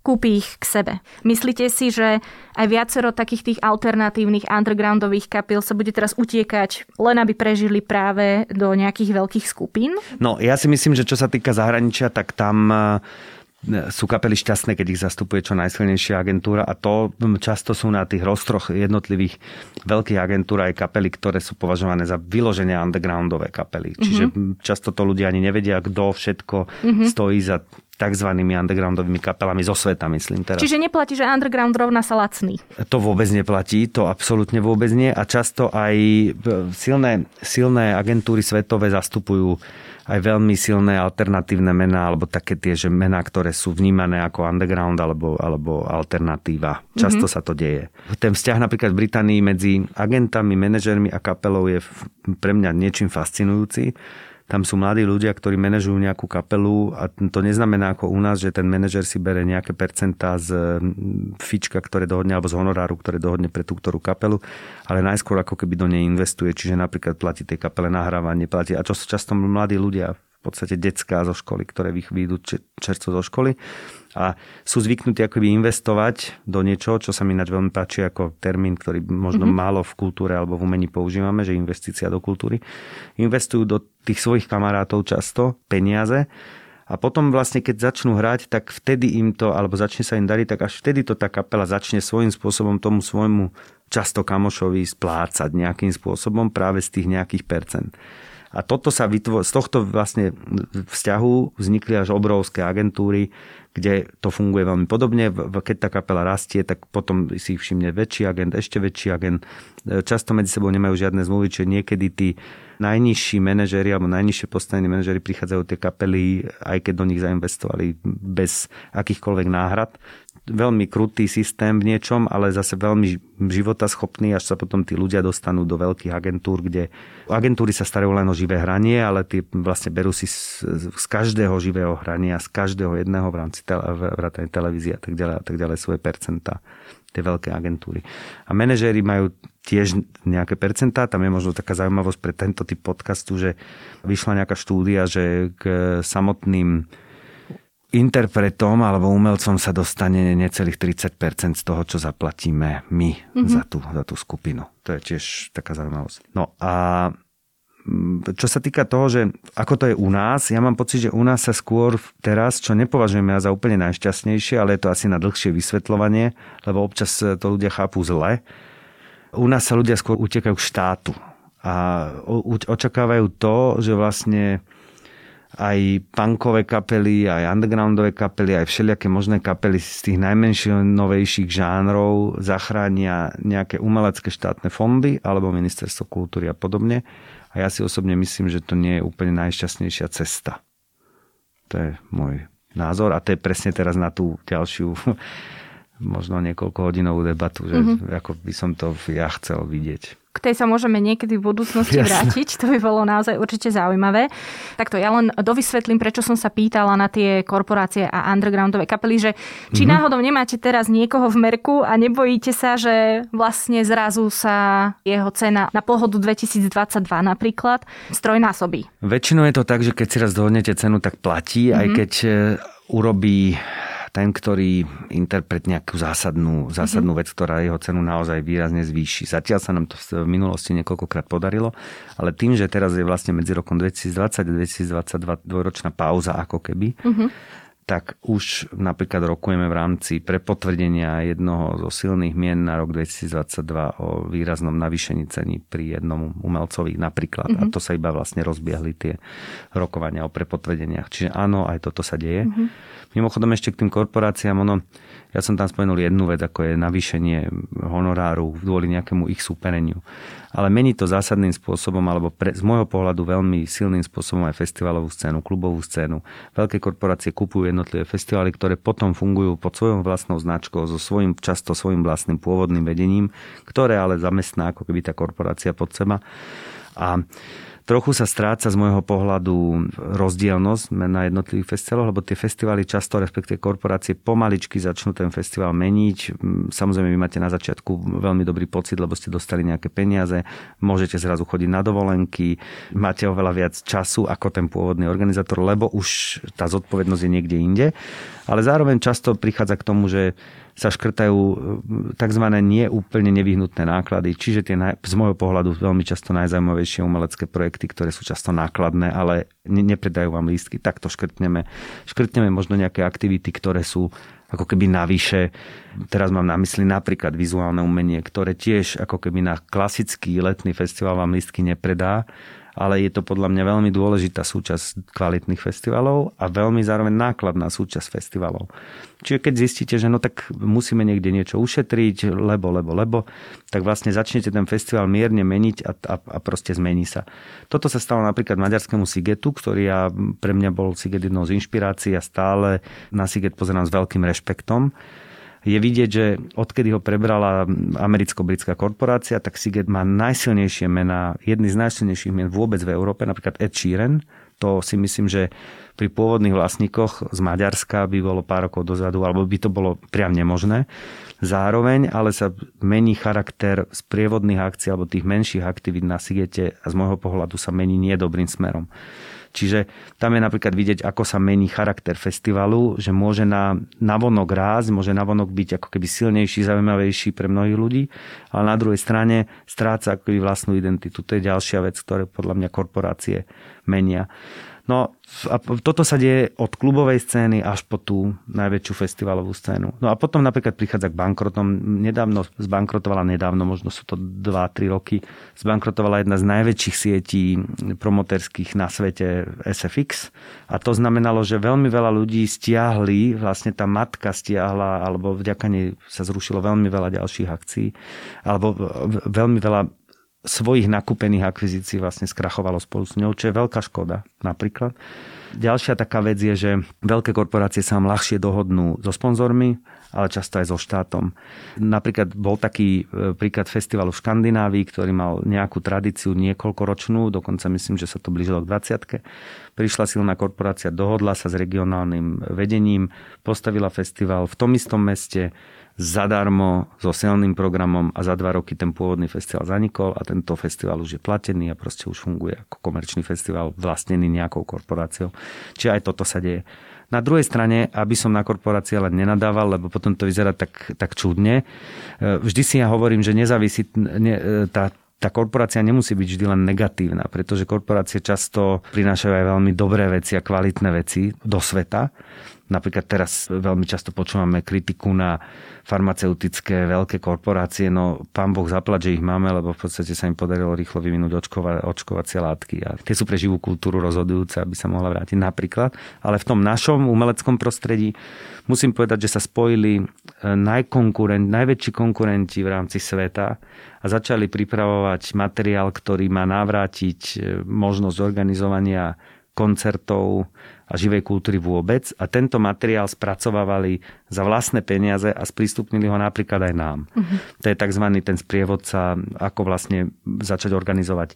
kúpi ich k sebe. Myslíte si, že aj viacero takých tých alternatívnych undergroundových kapiel sa bude teraz utiekať, len aby prežili práve do nejakých veľkých skupín? No, ja si myslím, že čo sa týka zahraničia, tak tam sú kapely šťastné, keď ich zastupuje čo najsilnejšia agentúra a to často sú na tých roztroch jednotlivých veľkých agentúr aj kapely, ktoré sú považované za vyloženia undergroundové kapely. Čiže mm-hmm. často to ľudia ani nevedia, kto všetko mm-hmm. stojí za takzvanými undergroundovými kapelami zo sveta, myslím teraz. Čiže neplatí, že underground rovná sa lacný? To vôbec neplatí, to absolútne vôbec nie a často aj silné, silné agentúry svetové zastupujú aj veľmi silné alternatívne mená, alebo také tie, že mená, ktoré sú vnímané ako underground, alebo, alebo alternatíva. Často mm-hmm. sa to deje. Ten vzťah napríklad v Británii medzi agentami, manažermi a kapelou je pre mňa niečím fascinujúci. Tam sú mladí ľudia, ktorí manažujú nejakú kapelu a to neznamená ako u nás, že ten manažer si bere nejaké percentá z fička, ktoré dohodne, alebo z honoráru, ktoré dohodne pre tú ktorú kapelu, ale najskôr ako keby do nej investuje, čiže napríklad platí tej kapele nahrávanie, platí a to sú často mladí ľudia, v podstate decká zo školy, ktoré vyjdú čerstvo zo školy a sú zvyknutí akoby investovať do niečoho, čo sa mi ináč veľmi páči ako termín, ktorý možno mm-hmm. málo v kultúre alebo v umení používame, že investícia do kultúry. Investujú do tých svojich kamarátov často peniaze a potom vlastne, keď začnú hrať, tak vtedy im to, alebo začne sa im dariť, tak až vtedy to tá kapela začne svojím spôsobom tomu svojmu často kamošovi splácať nejakým spôsobom práve z tých nejakých percent. A toto sa vytvo- z tohto vlastne vzťahu vznikli až obrovské agentúry, kde to funguje veľmi podobne. Keď tá kapela rastie, tak potom si ich všimne väčší agent, ešte väčší agent. Často medzi sebou nemajú žiadne zmluvy, čiže niekedy tí najnižší manažeri alebo najnižšie postavení manažeri prichádzajú tie kapely, aj keď do nich zainvestovali bez akýchkoľvek náhrad. Veľmi krutý systém v niečom, ale zase veľmi životaschopný, až sa potom tí ľudia dostanú do veľkých agentúr, kde agentúry sa starajú len o živé hranie, ale tí vlastne berú si z, z každého živého hrania, z každého jedného v rámci vrátane televízie a tak ďalej a tak ďalej svoje percentá, tie veľké agentúry. A manažéri majú tiež nejaké percentá, tam je možno taká zaujímavosť pre tento typ podcastu, že vyšla nejaká štúdia, že k samotným interpretom alebo umelcom sa dostane necelých tridsať percent z toho, čo zaplatíme my mm-hmm. za tú, za tú skupinu. To je tiež taká zaujímavosť. No a čo sa týka toho, že ako to je u nás, ja mám pocit, že u nás sa skôr teraz, čo nepovažujem ja za úplne najšťastnejšie, ale je to asi na dlhšie vysvetľovanie, lebo občas to ľudia chápu zle. U nás sa ľudia skôr utekajú k štátu a očakávajú to, že vlastne aj punkové kapely, aj undergroundové kapely, aj všelijaké možné kapely z tých najmenších novejších žánrov zachránia nejaké umelecké štátne fondy alebo ministerstvo kultúry a podobne. A ja si osobne myslím, že to nie je úplne najšťastnejšia cesta. To je môj názor a to je presne teraz na tú ďalšiu možno niekoľko hodinovú debatu, že mm-hmm. ako by som to ja chcel vidieť. k tej sa môžeme niekedy v budúcnosti Jasne. vrátiť. To by bolo naozaj určite zaujímavé. Takto ja len dovysvetlím, prečo som sa pýtala na tie korporácie a undergroundové kapely, že či mm-hmm. náhodou nemáte teraz niekoho v merku a nebojíte sa, že vlastne zrazu sa jeho cena na Pohodu dvetisícdvadsaťdva napríklad strojnásobí. Väčšinou je to tak, že keď si raz dohodnete cenu, tak platí, mm-hmm. aj keď urobí ten, ktorý interpret nejakú zásadnú, zásadnú vec, ktorá jeho cenu naozaj výrazne zvýši. Zatiaľ sa nám to v minulosti niekoľkokrát podarilo, ale tým, že teraz je vlastne medzi rokom dvetisícdvadsať a dvetisícdvadsaťdva dvojročná pauza ako keby, uh-huh. tak už napríklad rokujeme v rámci prepotvrdenia jednoho zo silných mien na rok dvetisícdvadsaťdva o výraznom navýšení ceny pri jednom umelcovi napríklad. Uh-huh. A to sa iba vlastne rozbiehli tie rokovania o prepotvrdeniach. Čiže áno, aj toto sa deje. Uh-huh. Mimochodom ešte k tým korporáciám, ono, ja som tam spomenul jednu vec, ako je navýšenie honoráru kvôli nejakému ich súpereniu. Ale mení to zásadným spôsobom, alebo pre, z môjho pohľadu veľmi silným spôsobom aj festivalovú scénu, klubovú scénu. Veľké korporácie kupujú jednotlivé festivaly, ktoré potom fungujú pod svojou vlastnou značkou, so svojím, často svojím vlastným pôvodným vedením, ktoré ale zamestná ako keby tá korporácia pod seba. A trochu sa stráca z môjho pohľadu rozdielnosť na jednotlivých festivaloch, lebo tie festivaly často, respektíve korporácie, pomaličky začnú ten festival meniť. Samozrejme, vy máte na začiatku veľmi dobrý pocit, lebo ste dostali nejaké peniaze, môžete zrazu chodiť na dovolenky, máte oveľa viac času ako ten pôvodný organizátor, lebo už tá zodpovednosť je niekde inde. Ale zároveň často prichádza k tomu, že sa škrtajú tzv. Neúplne nevyhnutné náklady, čiže tie z môjho pohľadu veľmi často najzaujímavejšie umelecké projekty, ktoré sú často nákladné, ale nepredajú vám lístky, tak to škrtneme. Škrtneme možno nejaké aktivity, ktoré sú ako keby navyše. Teraz mám na mysli napríklad vizuálne umenie, ktoré tiež ako keby na klasický letný festival vám lístky nepredá, ale je to podľa mňa veľmi dôležitá súčasť kvalitných festivalov a veľmi zároveň nákladná súčasť festivalov. Čiže keď zistíte, že no tak musíme niekde niečo ušetriť, lebo, lebo, lebo, tak vlastne začnete ten festival mierne meniť a, a, a proste zmení sa. Toto sa stalo napríklad maďarskému Szigetu, ktorý ja, pre mňa bol Sziget jednou z inšpirácií a stále na Sziget pozerám s veľkým rešpektom. Je vidieť, že odkedy ho prebrala americko-britská korporácia, tak Sziget má najsilnejšie mená, jedny z najsilnejších mien vôbec v Európe, napríklad Ed Sheeran. To si myslím, že pri pôvodných vlastníkoch z Maďarska by bolo pár rokov dozadu, alebo by to bolo priam nemožné. Zároveň ale sa mení charakter z prievodných akcií alebo tých menších aktivít na Szigete a z môjho pohľadu sa mení nie dobrým smerom. Čiže tam je napríklad vidieť, ako sa mení charakter festivalu, že môže na, na vonok rásť, môže na vonok byť ako keby silnejší, zaujímavejší pre mnohých ľudí, ale na druhej strane stráca ako keby vlastnú identitu. To je ďalšia vec, ktoré podľa mňa korporácie menia. No a toto sa deje od klubovej scény až po tú najväčšiu festivalovú scénu. No a potom napríklad prichádza k bankrotom. Nedávno zbankrotovala, nedávno, možno sú to dva tri roky, zbankrotovala jedna z najväčších sietí promotérskych na svete es ef iks. A to znamenalo, že veľmi veľa ľudí stiahli, vlastne tá matka stiahla, alebo vďaka nej sa zrušilo veľmi veľa ďalších akcií, alebo veľmi veľa svojich nakúpených akvizícií vlastne skrachovalo spolu s ňou, čo je veľká škoda napríklad. Ďalšia taká vec je, že veľké korporácie sa vám ľahšie dohodnú so sponzormi, ale často aj so štátom. Napríklad bol taký príklad festivalu v Škandinávii, ktorý mal nejakú tradíciu niekoľkoročnú, dokonca myslím, že sa to blížilo k dvadsiatke. Prišla silná korporácia, dohodla sa s regionálnym vedením, postavila festival v tom istom meste, zadarmo, so silným programom a za dva roky ten pôvodný festival zanikol a tento festival už je platený a proste už funguje ako komerčný festival vlastnený nejakou korporáciou. Čiže aj toto sa deje. Na druhej strane, aby som na korporácie len nenadával, lebo potom to vyzerá tak, tak čudne, vždy si ja hovorím, že nezávisí ne, tá Tá korporácia nemusí byť vždy len negatívna, pretože korporácie často prinášajú aj veľmi dobré veci a kvalitné veci do sveta. Napríklad teraz veľmi často počúvame kritiku na farmaceutické veľké korporácie, no pán Boh zaplať, že ich máme, lebo v podstate sa im podarilo rýchlo vyvinúť očkova, očkovacie látky. A tie sú pre živú kultúru rozhodujúce, aby sa mohla vrátiť napríklad. Ale v tom našom umeleckom prostredí musím povedať, že sa spojili najkonkurent, najväčší konkurenti v rámci sveta a začali pripravovať materiál, ktorý má navrátiť možnosť organizovania koncertov a živej kultúry vôbec. A tento materiál spracovávali za vlastné peniaze a sprístupnili ho napríklad aj nám. Uh-huh. To je tzv. Ten sprievodca, ako vlastne začať organizovať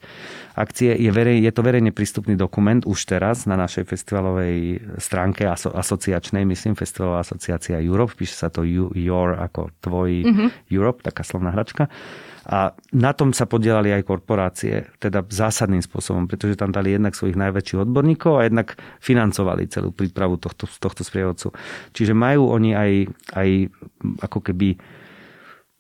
akcie. Je, verej, je to verejne prístupný dokument už teraz na našej festivalovej stránke aso, asociačnej, myslím, Festivalová asociácia Europe. Píše sa to you, your ako tvoj uh-huh. Europe, taká slovná hračka. A na tom sa podielali aj korporácie, teda zásadným spôsobom, pretože tam dali jednak svojich najväčších odborníkov a jednak financovali celú prípravu tohto, tohto sprievodcu. Čiže majú oni aj, aj ako keby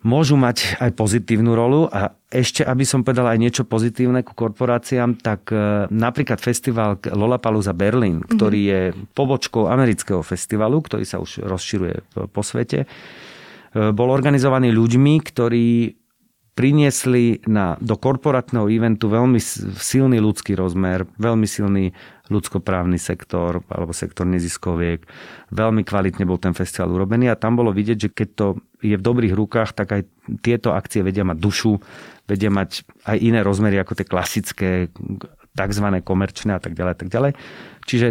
môžu mať aj pozitívnu rolu a ešte, aby som povedal aj niečo pozitívne ku korporáciám, tak napríklad festival Lollapalooza Berlin, ktorý je pobočkou amerického festivalu, ktorý sa už rozširuje po svete, bol organizovaný ľuďmi, ktorí priniesli na, do korporátneho eventu veľmi silný ľudský rozmer, veľmi silný ľudskoprávny sektor alebo sektor neziskoviek. Veľmi kvalitne bol ten festival urobený a tam bolo vidieť, že keď to je v dobrých rukách, tak aj tieto akcie vedia mať dušu, vedia mať aj iné rozmery ako tie klasické, takzvané komerčné a tak ďalej, tak ďalej. Čiže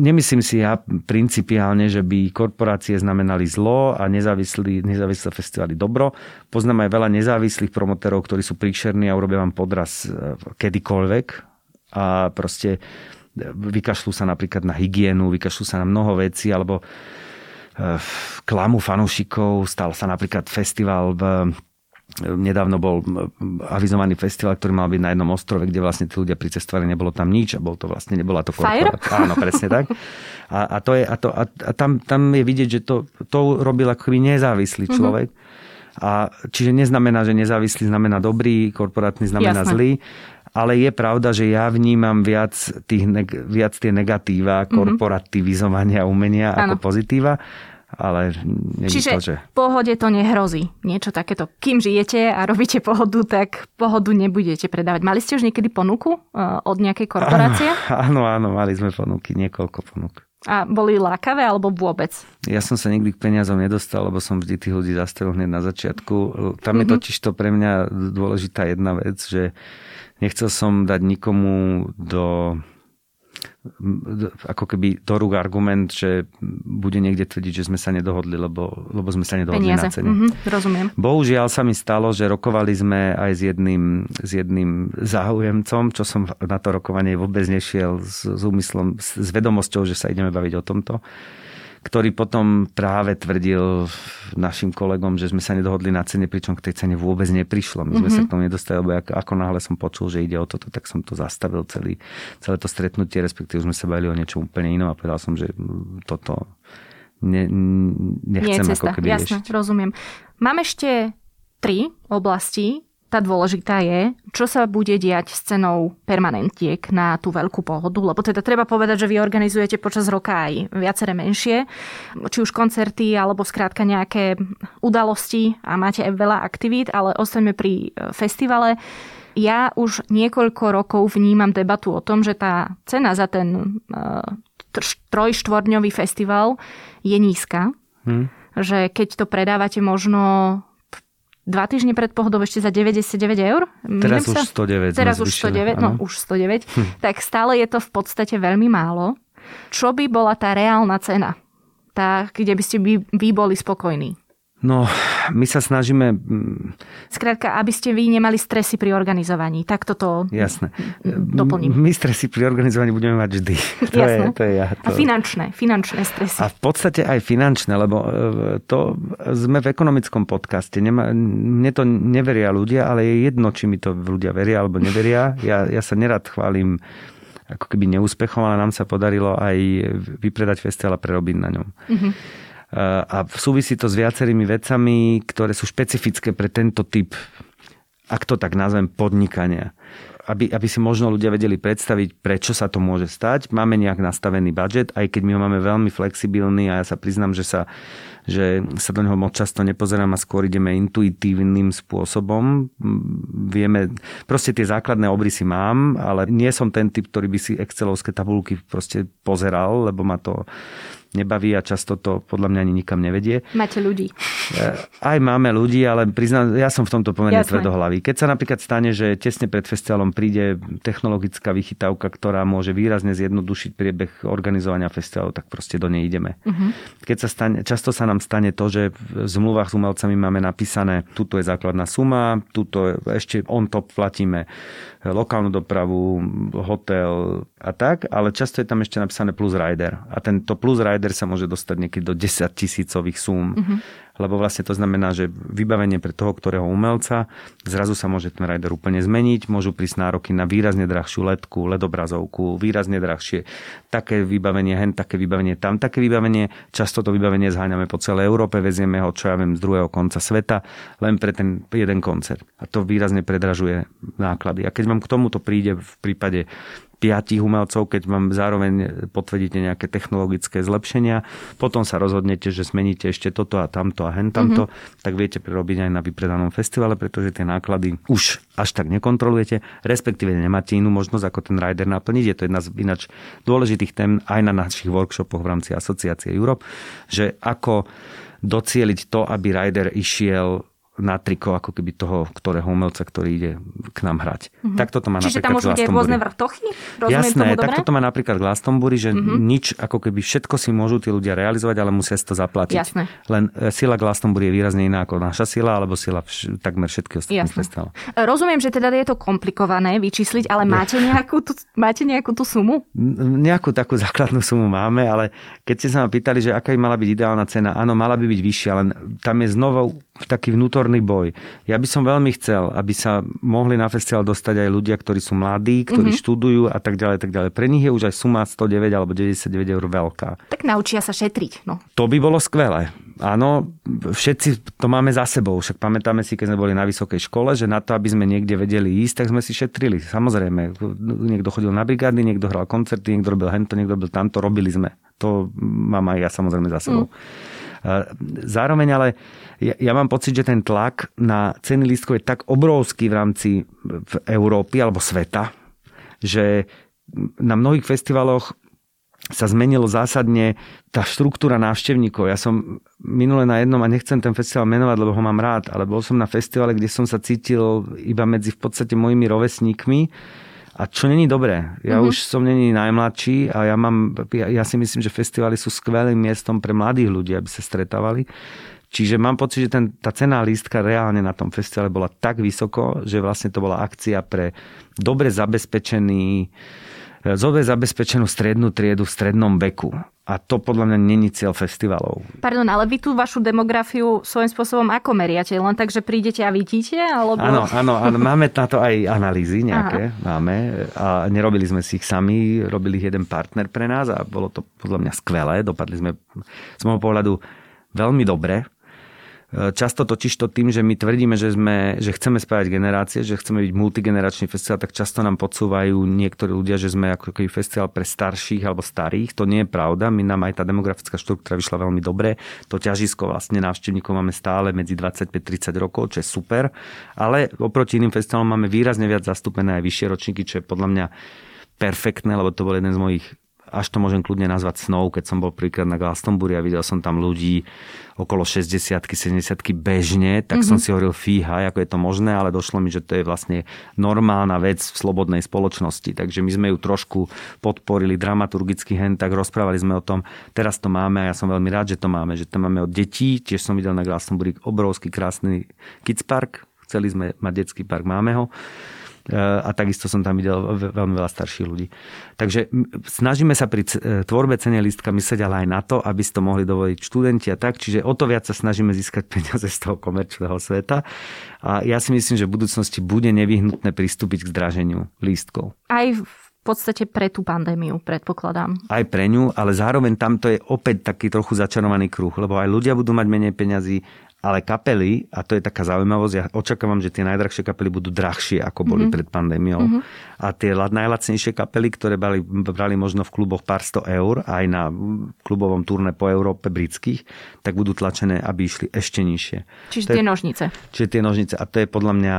nemyslím si ja principiálne, že by korporácie znamenali zlo a nezávislí, nezávislé festivaly dobro. Poznám aj veľa nezávislých promotérov, ktorí sú príšerní a urobia vám podraz kedykoľvek a proste vykašľú sa napríklad na hygienu, vykašľú sa na mnoho vecí alebo klamu fanúšikov. Stal sa napríklad festival v nedávno bol avizovaný festival, ktorý mal byť na jednom ostrove, kde vlastne tí ľudia pricestovali, nebolo tam nič a bol to vlastne, nebola to korporácia. Áno, presne tak. A, a, to je, a, to, a, a tam, tam je vidieť, že to, to robil akoby nezávislý človek. Mm-hmm. A čiže neznamená, že nezávislý znamená dobrý, korporátny znamená Jasne. Zlý. Ale je pravda, že ja vnímam viac, tých, viac tie negatíva, mm-hmm. korporativizovania umenia ano. Ako pozitíva. Ale čiže to, že pohode to nehrozí. Niečo takéto. Kým žijete a robíte pohodu, tak pohodu nebudete predávať. Mali ste už niekedy ponuku od nejakej korporácie? Áno, áno, mali sme ponuky, niekoľko ponúk. A boli lákavé alebo vôbec? Ja som sa nikdy k peniazom nedostal, lebo som vždy tých ľudí zastavil hneď na začiatku. Tam je mm-hmm. totiž to pre mňa dôležitá jedna vec, že nechcel som dať nikomu do... ako keby do rúk argument, že bude niekde tvrdiť, že sme sa nedohodli, lebo, lebo sme sa nedohodli peniaze. Na cene. Mm-hmm, rozumiem. Bohužiaľ sa mi stalo, že rokovali sme aj s jedným, s jedným záujemcom, čo som na to rokovanie vôbec nešiel s, s úmyslom, s, s vedomosťou, že sa ideme baviť o tomto, ktorý potom práve tvrdil našim kolegom, že sme sa nedohodli na cene, pričom k tej cene vôbec neprišlo. My sme mm-hmm. sa k tomu nedostali, lebo ako, ako náhle som počul, že ide o toto, tak som to zastavil celý, celé to stretnutie, respektíve sme sa bavili o niečom úplne inom a povedal som, že toto ne, nechcem ako keby riešiť. Jasne, rozumiem. Mám ešte tri oblasti. Tá dôležitá je, čo sa bude diať s cenou permanentiek na tú veľkú pohodu, lebo teda treba povedať, že vy organizujete počas roka aj viaceré menšie, či už koncerty, alebo skrátka nejaké udalosti a máte aj veľa aktivít, ale ostaňme pri festivale. Ja už niekoľko rokov vnímam debatu o tom, že tá cena za ten trojštvorňový festival je nízka, hmm. že keď to predávate možno... Dva týždne pred pohodou ešte za deväťdesiatdeväť eur. Teraz už stodeväť. Teraz už stodeväť, no už stodeväť. Hm. Tak stále je to v podstate veľmi málo. Čo by bola tá reálna cena? Tá, kde by ste by, vy boli spokojní? No, my sa snažíme... Skrátka, aby ste vy nemali stresy pri organizovaní. Tak toto Jasné. doplním. My stresy pri organizovaní budeme mať vždy. To Jasné. Je, to je ja, to... A finančné, finančné stresy. A v podstate aj finančné, lebo to sme v ekonomickom podcaste. Nemá, mne to neveria ľudia, ale je jedno, či mi to ľudia veria alebo neveria. Ja, ja sa nerad chválim ako keby neúspechom, ale nám sa podarilo aj vypredať festival a prerobiť na ňom. Mhm. A súvisí to s viacerými vecami, ktoré sú špecifické pre tento typ, ak to tak nazvem, podnikania. Aby, aby si možno ľudia vedeli predstaviť, prečo sa to môže stať. Máme nejak nastavený budžet, aj keď my ho máme veľmi flexibilný a ja sa priznám, že sa, že sa do neho moc často nepozerám a skôr ideme intuitívnym spôsobom. Vieme, proste tie základné obrysy mám, ale nie som ten typ, ktorý by si excelovské tabulky proste pozeral, lebo ma to... nebaví a často to podľa mňa ani nikam nevedie. Máte ľudí. Aj máme ľudí, ale priznám, ja som v tomto pomerne tvrdohlavý. Keď sa napríklad stane, že tesne pred festivalom príde technologická vychytávka, ktorá môže výrazne zjednodušiť priebeh organizovania festivalov, tak proste do nej ideme. Uh-huh. Keď sa stane, často sa nám stane to, že v zmluvách s umelcami máme napísané, tuto je základná suma, tuto je, ešte on top platíme lokálnu dopravu, hotel a tak, ale často je tam ešte napísané plus rider. A tento plus rider sa môže dostať niekedy do desaťtisícových súm. Uh-huh. Lebo vlastne to znamená, že vybavenie pre toho, ktorého umelca, zrazu sa môže ten rider úplne zmeniť, môžu prísť nároky na výrazne drahšiu letku, ledobrazovku, výrazne drahšie také vybavenie hen, také vybavenie tam, také vybavenie. Často to vybavenie zháňame po celej Európe, vezieme ho, čo ja viem, z druhého konca sveta, len pre ten jeden koncert. A to výrazne predražuje náklady. A keď vám k tomuto príde v prípade piatich umelcov, keď vám zároveň potvrdíte nejaké technologické zlepšenia, potom sa rozhodnete, že zmeníte ešte toto a tamto a hen tamto, mm-hmm. tak viete prerobiť aj na vypredanom festivale, pretože tie náklady už až tak nekontrolujete, respektíve nemáte inú možnosť, ako ten rider naplniť. Je to jedna z ináč dôležitých tém aj na našich workshopoch v rámci asociácie Europe, že ako docieliť to, aby rider išiel na triko, ako keby toho, ktorého umelca, ktorý ide k nám hrať. Mm-hmm. Takto to má Čiže napríklad Glastonbury. Čiže tam môžu byť aj rôzne vrtochy? Jasné, takto to má napríklad Glastonbury, že mm-hmm. nič, ako keby všetko si môžu tí ľudia realizovať, ale musia si to zaplatiť. Jasné. Len sila Glastonbury je výrazne iná ako naša sila, alebo sila vš- takmer všetkých ostatných festivalov. Rozumiem, že teda je to komplikované vyčísliť, ale máte nejakú tú, máte nejakú tú sumu? Nejakú takú základnú sumu máme, ale keď ste sa ma pýtali, že aká by mala byť ideálna cena, áno, mala by byť vyššia, len tam je znova taký vnútorný boj. Ja by som veľmi chcel, aby sa mohli na festival dostať aj ľudia, ktorí sú mladí, ktorí mm-hmm. študujú a tak ďalej, tak ďalej. Pre nich je už aj suma sto deväť alebo deväťdesiatdeväť eur veľká. Tak naučia sa šetriť. No. To by bolo skvelé. Áno, všetci to máme za sebou. Však pamätáme si, keď sme boli na vysokej škole, že na to, aby sme niekde vedeli ísť, tak sme si šetrili. Samozrejme, niekto chodil na brigády, niekto hral koncerty, niekto robil hento, niekto robil tamto, robili sme. To mám aj ja samozrejme za sebou. Mm. Zároveň ale ja, ja mám pocit, že ten tlak na ceny lístkov je tak obrovský v rámci v Európy alebo sveta, že na mnohých festivaloch sa zmenilo zásadne tá štruktúra návštevníkov. Ja som minule na jednom, a nechcem ten festival menovať, lebo ho mám rád, ale bol som na festivale, kde som sa cítil iba medzi v podstate mojimi rovesníkmi. A čo není dobré. Ja mm-hmm. už som není najmladší a ja mám, ja, ja si myslím, že festivály sú skvelým miestom pre mladých ľudí, aby sa stretávali. Čiže mám pocit, že ten, tá cena lístka reálne na tom festivale bola tak vysoko, že vlastne to bola akcia pre dobre zabezpečený, dobre zabezpečenú strednú triedu v strednom veku. A to podľa mňa není cieľ festivalov. Pardon, ale vy tú vašu demografiu svojím spôsobom ako meriate? Len tak, že prídete a vidíte? Alebo... Áno, áno, áno, máme na to aj analýzy nejaké. Aha. Máme. A nerobili sme si ich sami, robili ich jeden partner pre nás a bolo to podľa mňa skvelé. Dopadli sme z môjho pohľadu veľmi dobre. Často totiž to tým, že my tvrdíme, že, sme, že chceme spájať generácie, že chceme byť multigeneračný festival, tak často nám podsúvajú niektorí ľudia, že sme ako keby festival pre starších alebo starých. To nie je pravda. My nám aj tá demografická štruktúra vyšla veľmi dobre. To ťažisko vlastne návštevníkov máme stále medzi dvadsaťpäť tridsať rokov, čo je super. Ale oproti iným festivalom máme výrazne viac zastúpené aj vyššie ročníky, čo je podľa mňa perfektné, lebo to bol jeden z mojich, až to môžem kľudne nazvať snou, keď som bol prvýkrát na Glastonbury a videl som tam ľudí okolo šesťdesiatky, sedemdesiatky bežne, tak mm-hmm. som si hovoril fíha, ako je to možné, ale došlo mi, že to je vlastne normálna vec v slobodnej spoločnosti. Takže my sme ju trošku podporili dramaturgicky hen, tak rozprávali sme o tom. Teraz to máme a ja som veľmi rád, že to máme, že to máme od detí. Tiež som videl na Glastonbury obrovský krásny kids park. Chceli sme mať detský park, máme ho. A takisto som tam videl veľmi veľa starších ľudí. Takže snažíme sa pri tvorbe ceny lístka myslieť ale aj na to, aby si to mohli dovoliť študenti a tak. Čiže o to viac sa snažíme získať peniaze z toho komerčného sveta. A ja si myslím, že v budúcnosti bude nevyhnutné pristúpiť k zdraženiu lístkov. Aj v podstate pre tú pandémiu, predpokladám. Aj pre ňu, ale zároveň tamto je opäť taký trochu začarovaný kruh, lebo aj ľudia budú mať menej peňazí, ale kapely, a to je taká zaujímavosť, ja očakávam, že tie najdrahšie kapely budú drahšie, ako boli mm-hmm. pred pandémiou. Mm-hmm. A tie najlacnejšie kapely, ktoré brali, brali možno v kluboch pár sto eur, aj na klubovom turné po Európe britských, tak budú tlačené, aby išli ešte nižšie. Čiže je, tie nožnice. Čiže tie nožnice. A to je podľa mňa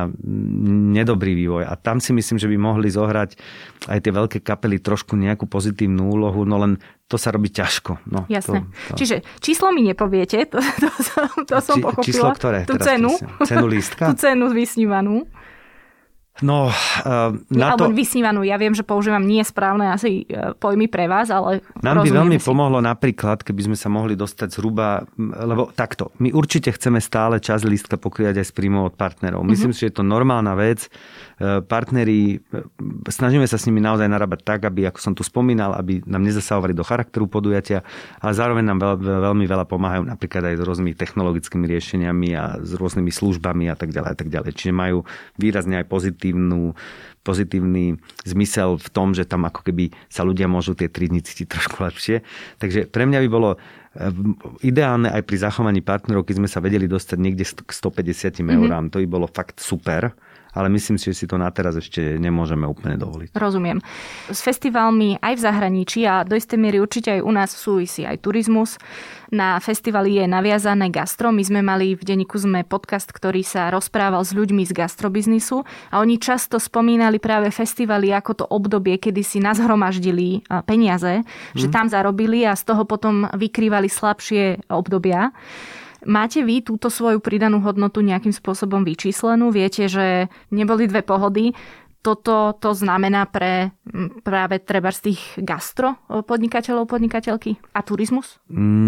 nedobrý vývoj. A tam si myslím, že by mohli zohrať aj tie veľké kapely trošku nejakú pozitívnu úlohu, no len to sa robí ťažko. No, jasné. To, to... Čiže číslo mi nepoviete, to, to, to som pochopila. Číslo ktoré? Tú cenu. Cenu lístka? Tú cenu vysnívanú. No, na to... Alebo vysnívanú. Ja viem, že používam nesprávne asi pojmy pre vás, ale... Nám by veľmi si. pomohlo napríklad, keby sme sa mohli dostať zhruba... Lebo takto, my určite chceme stále časť lístka pokrývať aj s príjmov od partnerov. Myslím mm-hmm. si, že je to normálna vec. Partneri, snažíme sa s nimi naozaj narábať tak, aby, ako som tu spomínal, aby nám nezasahovali do charakteru podujatia, ale zároveň nám veľ, veľmi veľa pomáhajú napríklad aj s rôznymi technologickými riešeniami a s rôznymi službami a tak ďalej a tak ďalej. Čiže majú výrazne aj pozitívne pozitívny zmysel v tom, že tam ako keby sa ľudia môžu tie tri dni cítiť trošku lepšie. Takže pre mňa by bolo ideálne aj pri zachovaní partnerov, keď sme sa vedeli dostať niekde k stopäťdesiat mm-hmm. eurám. To by bolo fakt super, ale myslím si, že si to na teraz ešte nemôžeme úplne dovoliť. Rozumiem. S festivalmi aj v zahraničí a do istej miery určite aj u nás súvisí aj turizmus. Na festivali je naviazané gastro. My sme mali v denníku sme podcast, ktorý sa rozprával s ľuďmi z gastrobiznisu a oni často spomínali práve festivaly ako to obdobie, kedy si nazhromaždili peniaze, mm. že tam zarobili a z toho potom vykrývali slabšie obdobia. Máte vy túto svoju pridanú hodnotu nejakým spôsobom vyčíslenú? Viete, že neboli dve pohody. Toto to znamená pre práve treba z tých gastro podnikateľov, podnikateľky a turizmus?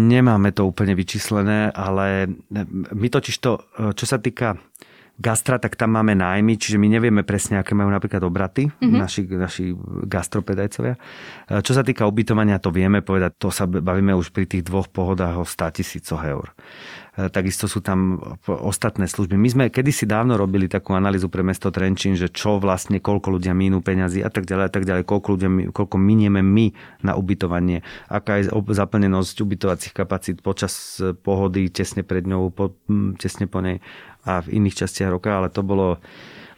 Nemáme to úplne vyčíslené, ale my totiž to, čo sa týka gastra, tak tam máme nájmy, čiže my nevieme presne, aké majú napríklad obraty mm-hmm. naši, naši gastropedajcovia. Čo sa týka ubytovania, to vieme povedať, to sa bavíme už pri tých dvoch pohodách o sto tisícoch eur. Takisto sú tam ostatné služby. My sme kedysi dávno robili takú analýzu pre mesto Trenčín, že čo vlastne, koľko ľudia mínú peňazí a tak ďalej a tak ďalej, koľko ľudia, koľko minieme my na ubytovanie, aká je zaplnenosť ubytovacích kapacít počas pohody, tesne pred ňou, po, tesne po nej a v iných častiach roka, ale to bolo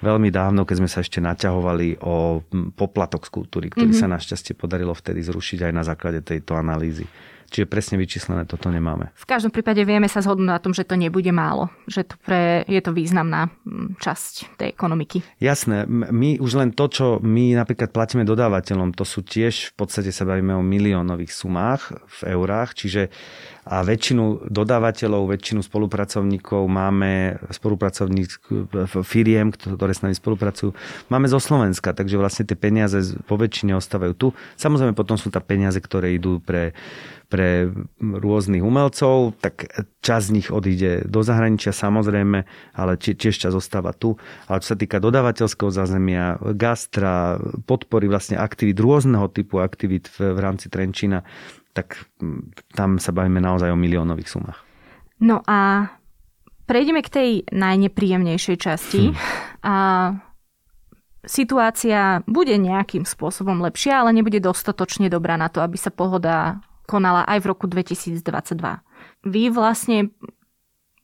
veľmi dávno, keď sme sa ešte naťahovali o poplatok z kultúry, ktorý mm-hmm. sa našťastie podarilo vtedy zrušiť aj na základe tejto analýzy. Čiže presne vyčíslené toto nemáme. V každom prípade vieme sa zhodnúť na tom, že to nebude málo. Že to pre, je to významná časť tej ekonomiky. Jasné. My už len to, čo my napríklad platíme dodávateľom, to sú tiež v podstate sa bavíme o miliónových sumách v eurách. Čiže a väčšinu dodávateľov, väčšinu spolupracovníkov máme spolupracovník firiem, ktoré s nami spolupracujú, máme zo Slovenska. Takže vlastne tie peniaze po väčšine ostávajú tu. Samozrejme potom sú tá peniaze, ktoré idú pre... pre rôznych umelcov, tak časť z nich odíde do zahraničia samozrejme, ale tiež časť ostáva tu. Ale čo sa týka dodávateľského zázemia, gastra, podpory vlastne aktivít, rôzneho typu aktivít v, v rámci Trenčína, tak tam sa bavíme naozaj o miliónových sumách. No a prejdeme k tej najnepríjemnejšej časti. Hm. A situácia bude nejakým spôsobom lepšia, ale nebude dostatočne dobrá na to, aby sa pohoda konala aj v roku dvetisícdvadsaťdva. Vy vlastne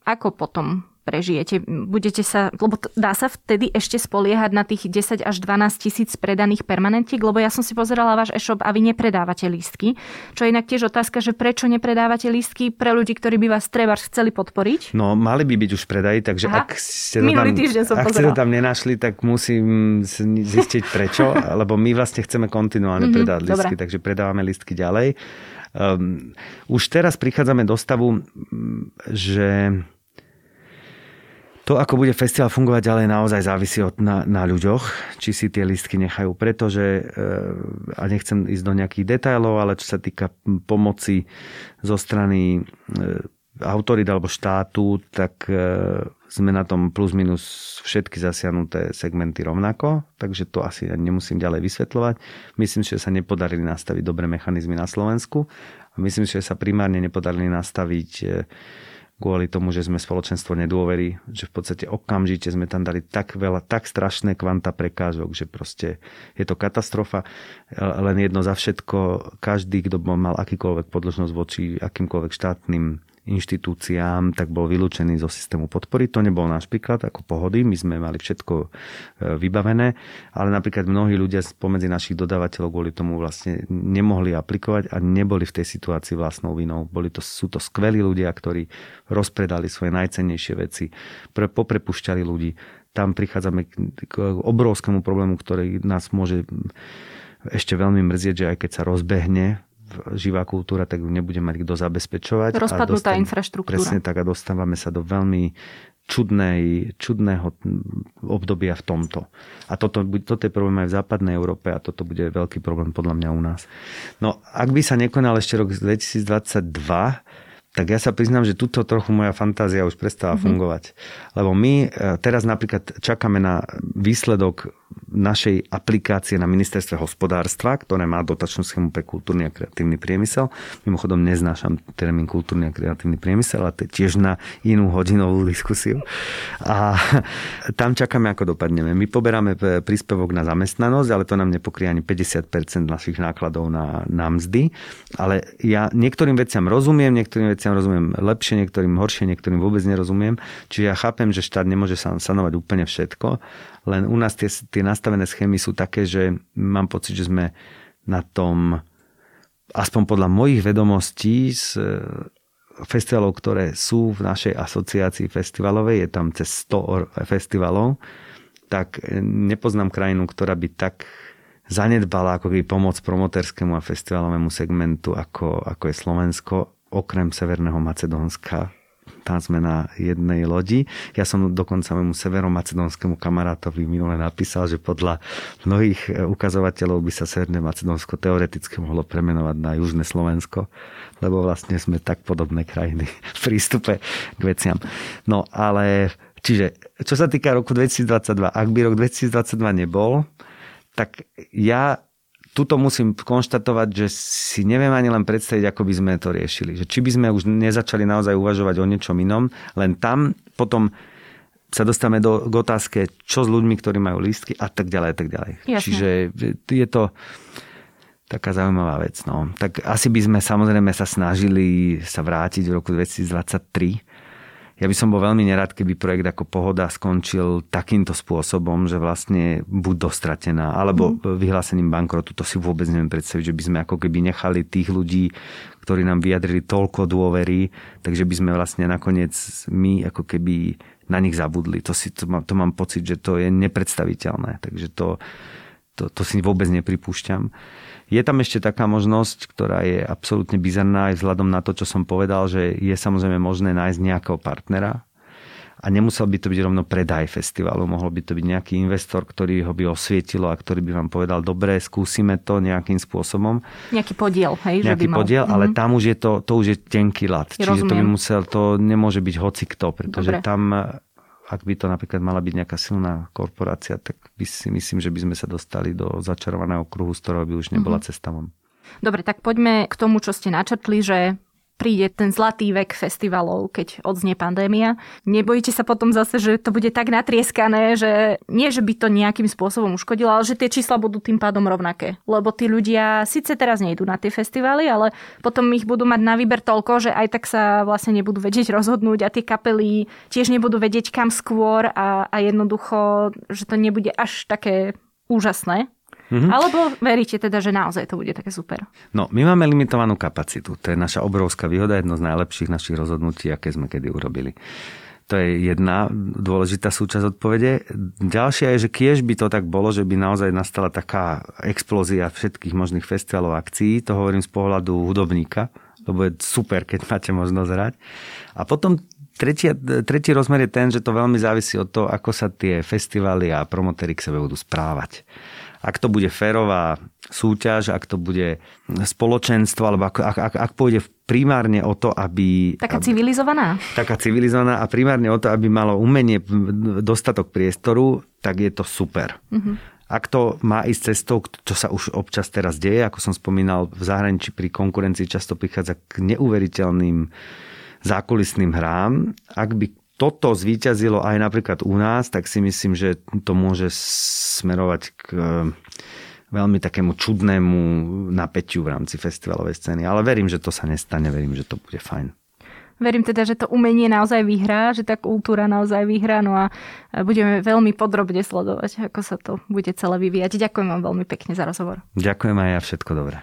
ako potom prežijete? Budete sa, lebo dá sa vtedy ešte spoliehať na tých desať až dvanásť tisíc predaných permanentiek, lebo ja som si pozerala váš e-shop a vy nepredávate lístky. Čo je inak tiež otázka, že prečo nepredávate lístky pre ľudí, ktorí by vás trebárs chceli podporiť? No, mali by byť už predaji, takže Aha. ak ste to tam, ak ste to tam nenašli, tak musím zistiť prečo, lebo my vlastne chceme kontinuálne mm-hmm, predávať lístky, dobra. Takže predávame lístky ďalej. Um, už teraz prichádzame do stavu, že to, ako bude festival fungovať ďalej, naozaj závisí od na, na ľuďoch, či si tie lístky nechajú, pretože, a nechcem ísť do nejakých detailov, ale čo sa týka pomoci zo strany autorít alebo štátu, tak sme na tom plus minus všetky zasiahnuté segmenty rovnako, takže to asi nemusím ďalej vysvetľovať. Myslím, že sa nepodarili nastaviť dobré mechanizmy na Slovensku a myslím, že sa primárne nepodarili nastaviť kvôli tomu, že sme spoločenstvo nedôverí, že v podstate okamžite sme tam dali tak veľa, tak strašné kvanta prekážok, že proste je to katastrofa. Len jedno za všetko, každý, kto mal akýkoľvek podložnosť voči akýmkoľvek štátnym inštitúciám, tak bol vylúčený zo systému podpory. To nebol náš príklad ako pohody, my sme mali všetko vybavené, ale napríklad mnohí ľudia pomedzi našich dodávateľov kvôli tomu vlastne nemohli aplikovať a neboli v tej situácii vlastnou vinou. Boli to, sú to skvelí ľudia, ktorí rozpredali svoje najcennejšie veci, poprepušťali ľudí. Tam prichádzame k obrovskému problému, ktorý nás môže ešte veľmi mrzieť, že aj keď sa rozbehne živá kultúra, tak ju nebude mať kto zabezpečovať. Rozpadnutá infraštruktúra. Presne tak a dostávame sa do veľmi čudnej, čudného obdobia v tomto. A toto, toto je problém aj v západnej Európe a toto bude veľký problém podľa mňa u nás. No, ak by sa nekonal ešte rok dvetisícdvadsaťdva, tak ja sa priznám, že tuto trochu moja fantázia už prestáva mm-hmm. fungovať. Lebo my teraz napríklad čakáme na výsledok našej aplikácie na ministerstve hospodárstva, ktoré má dotačnú schému pre kultúrny a kreatívny priemysel. Mimochodom neznášam termín kultúrny a kreatívny priemysel, ale tiež na inú hodinovú diskusiu. A tam čakáme, ako dopadneme. My poberáme príspevok na zamestnanosť, ale to nám nepokrie ani päťdesiat percent našich nákladov na, na mzdy. Ale ja niektorým veciam rozumiem, niektorým veciam rozumiem lepšie, niektorým horšie, niektorým vôbec nerozumiem. Čiže ja chápem, že štát nemôže sanovať úplne všetko, len u nás tie, tie nastavené schémy sú také, že mám pocit, že sme na tom, aspoň podľa mojich vedomostí z festivalov, ktoré sú v našej asociácii festivalovej, je tam cez sto festivalov, tak nepoznám krajinu, ktorá by tak zanedbala ako by pomoc promotérskému a festivalovému segmentu, ako, ako je Slovensko. Okrem Severného Macedónska. Tam sme na jednej lodi. Ja som dokonca môjmu severomacedónskému kamarátovi minule napísal, že podľa mnohých ukazovateľov by sa Severné Macedónsko teoreticky mohlo premenovať na Južné Slovensko, lebo vlastne sme tak podobné krajiny v prístupe k veciam. No ale, čiže, čo sa týka roku dvetisícdvadsaťdva, ak by rok dvetisícdvadsaťdva nebol, tak ja tuto musím konštatovať, že si neviem ani len predstaviť, ako by sme to riešili. Že či by sme už nezačali naozaj uvažovať o niečom inom, len tam potom sa dostávame do, k otázke, čo s ľuďmi, ktorí majú lístky a tak ďalej, a tak ďalej. Jasne. Čiže je to taká zaujímavá vec. No. Tak asi by sme samozrejme sa snažili sa vrátiť v roku dvetisícdvadsaťtri. Ja by som bol veľmi nerad, keby projekt ako Pohoda skončil takýmto spôsobom, že vlastne buď dostratená, alebo mm. vyhlásením bankrotu. To si vôbec neviem predstaviť, že by sme ako keby nechali tých ľudí, ktorí nám vyjadrili toľko dôvery, takže by sme vlastne nakoniec my ako keby na nich zabudli. To, si, to, mám, to mám pocit, že to je nepredstaviteľné. Takže to, to, to si vôbec nepripúšťam. Je tam ešte taká možnosť, ktorá je absolútne bizarná aj vzhľadom na to, čo som povedal, že je samozrejme možné nájsť nejakého partnera a nemusel by to byť rovno predaj festivalu. Mohol by to byť nejaký investor, ktorý ho by osvietilo a ktorý by vám povedal, dobre, skúsime to nejakým spôsobom. Nejaký podiel, hej? Nejaký že by mal. podiel, ale mm-hmm. tam už je to, to už je tenký ľad. Čiže rozumiem. To by musel, to nemôže byť hocikto, pretože dobre. Tam, ak by to napríklad mala byť nejaká silná korporácia, tak by si myslím, že by sme sa dostali do začarovaného kruhu, z ktorého by už nebola mm-hmm. cesta von. Dobre, tak poďme k tomu, čo ste načrtli, že príde ten zlatý vek festivalov, keď odznie pandémia. Nebojíte sa potom zase, že to bude tak natrieskané, že nie, že by to nejakým spôsobom uškodilo, ale že tie čísla budú tým pádom rovnaké. Lebo tí ľudia síce teraz nejdú na tie festivály, ale potom ich budú mať na výber toľko, že aj tak sa vlastne nebudú vedieť rozhodnúť a tie kapely tiež nebudú vedieť kam skôr a, a jednoducho, že to nebude až také úžasné. Mm-hmm. Alebo veríte teda, že naozaj to bude také super? No, my máme limitovanú kapacitu. To je naša obrovská výhoda, jedno z najlepších našich rozhodnutí, aké sme kedy urobili. To je jedna dôležitá súčasť odpovede. Ďalšia je, že kiež by to tak bolo, že by naozaj nastala taká explózia všetkých možných festivalov akcií. To hovorím z pohľadu hudobníka, lebo je super, keď máte možnosť hrať. A potom Tretí, tretí rozmer je ten, že to veľmi závisí od toho, ako sa tie festivály a promotéri k sebe budú správať. Ak to bude férová súťaž, ak to bude spoločenstvo, alebo ak, ak, ak, ak pôjde primárne o to, aby... Taká aby, civilizovaná. Taká civilizovaná a primárne o to, aby malo umenie dostatok priestoru, tak je to super. Mhm. Ak to má ísť cestou, čo sa už občas teraz deje, ako som spomínal, v zahraničí pri konkurencii často prichádza k neuveriteľným zákulisným hrám. Ak by toto zvíťazilo aj napríklad u nás, tak si myslím, že to môže smerovať k veľmi takému čudnému napätiu v rámci festivalovej scény. Ale verím, že to sa nestane, verím, že to bude fajn. Verím teda, že to umenie naozaj vyhrá, že tá kultúra naozaj vyhrá, no a budeme veľmi podrobne sledovať, ako sa to bude celé vyvíjať. Ďakujem vám veľmi pekne za rozhovor. Ďakujem aj ja, všetko dobré.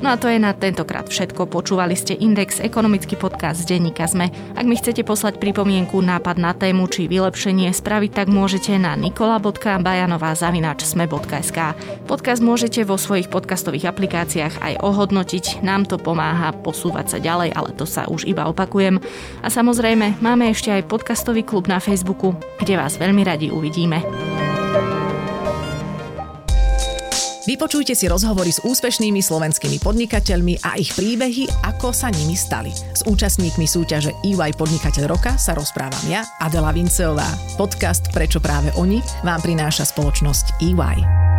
No a to je na tentokrát všetko. Počúvali ste Index, ekonomický podcast z denníka SME. Ak mi chcete poslať pripomienku, nápad na tému či vylepšenie, spraviť tak môžete na nikola bodka bajanová zavináč sme bodka es ká. Podcast môžete vo svojich podcastových aplikáciách aj ohodnotiť. Nám to pomáha posúvať sa ďalej, ale to sa už iba opakujem. A samozrejme, máme ešte aj podcastový klub na Facebooku, kde vás veľmi radi uvidíme. Vypočujte si rozhovory s úspešnými slovenskými podnikateľmi a ich príbehy, ako sa nimi stali. S účastníkmi súťaže é vaj Podnikateľ roka sa rozprávam ja, Adela Vinczeová. Podcast Prečo práve oni vám prináša spoločnosť é vaj.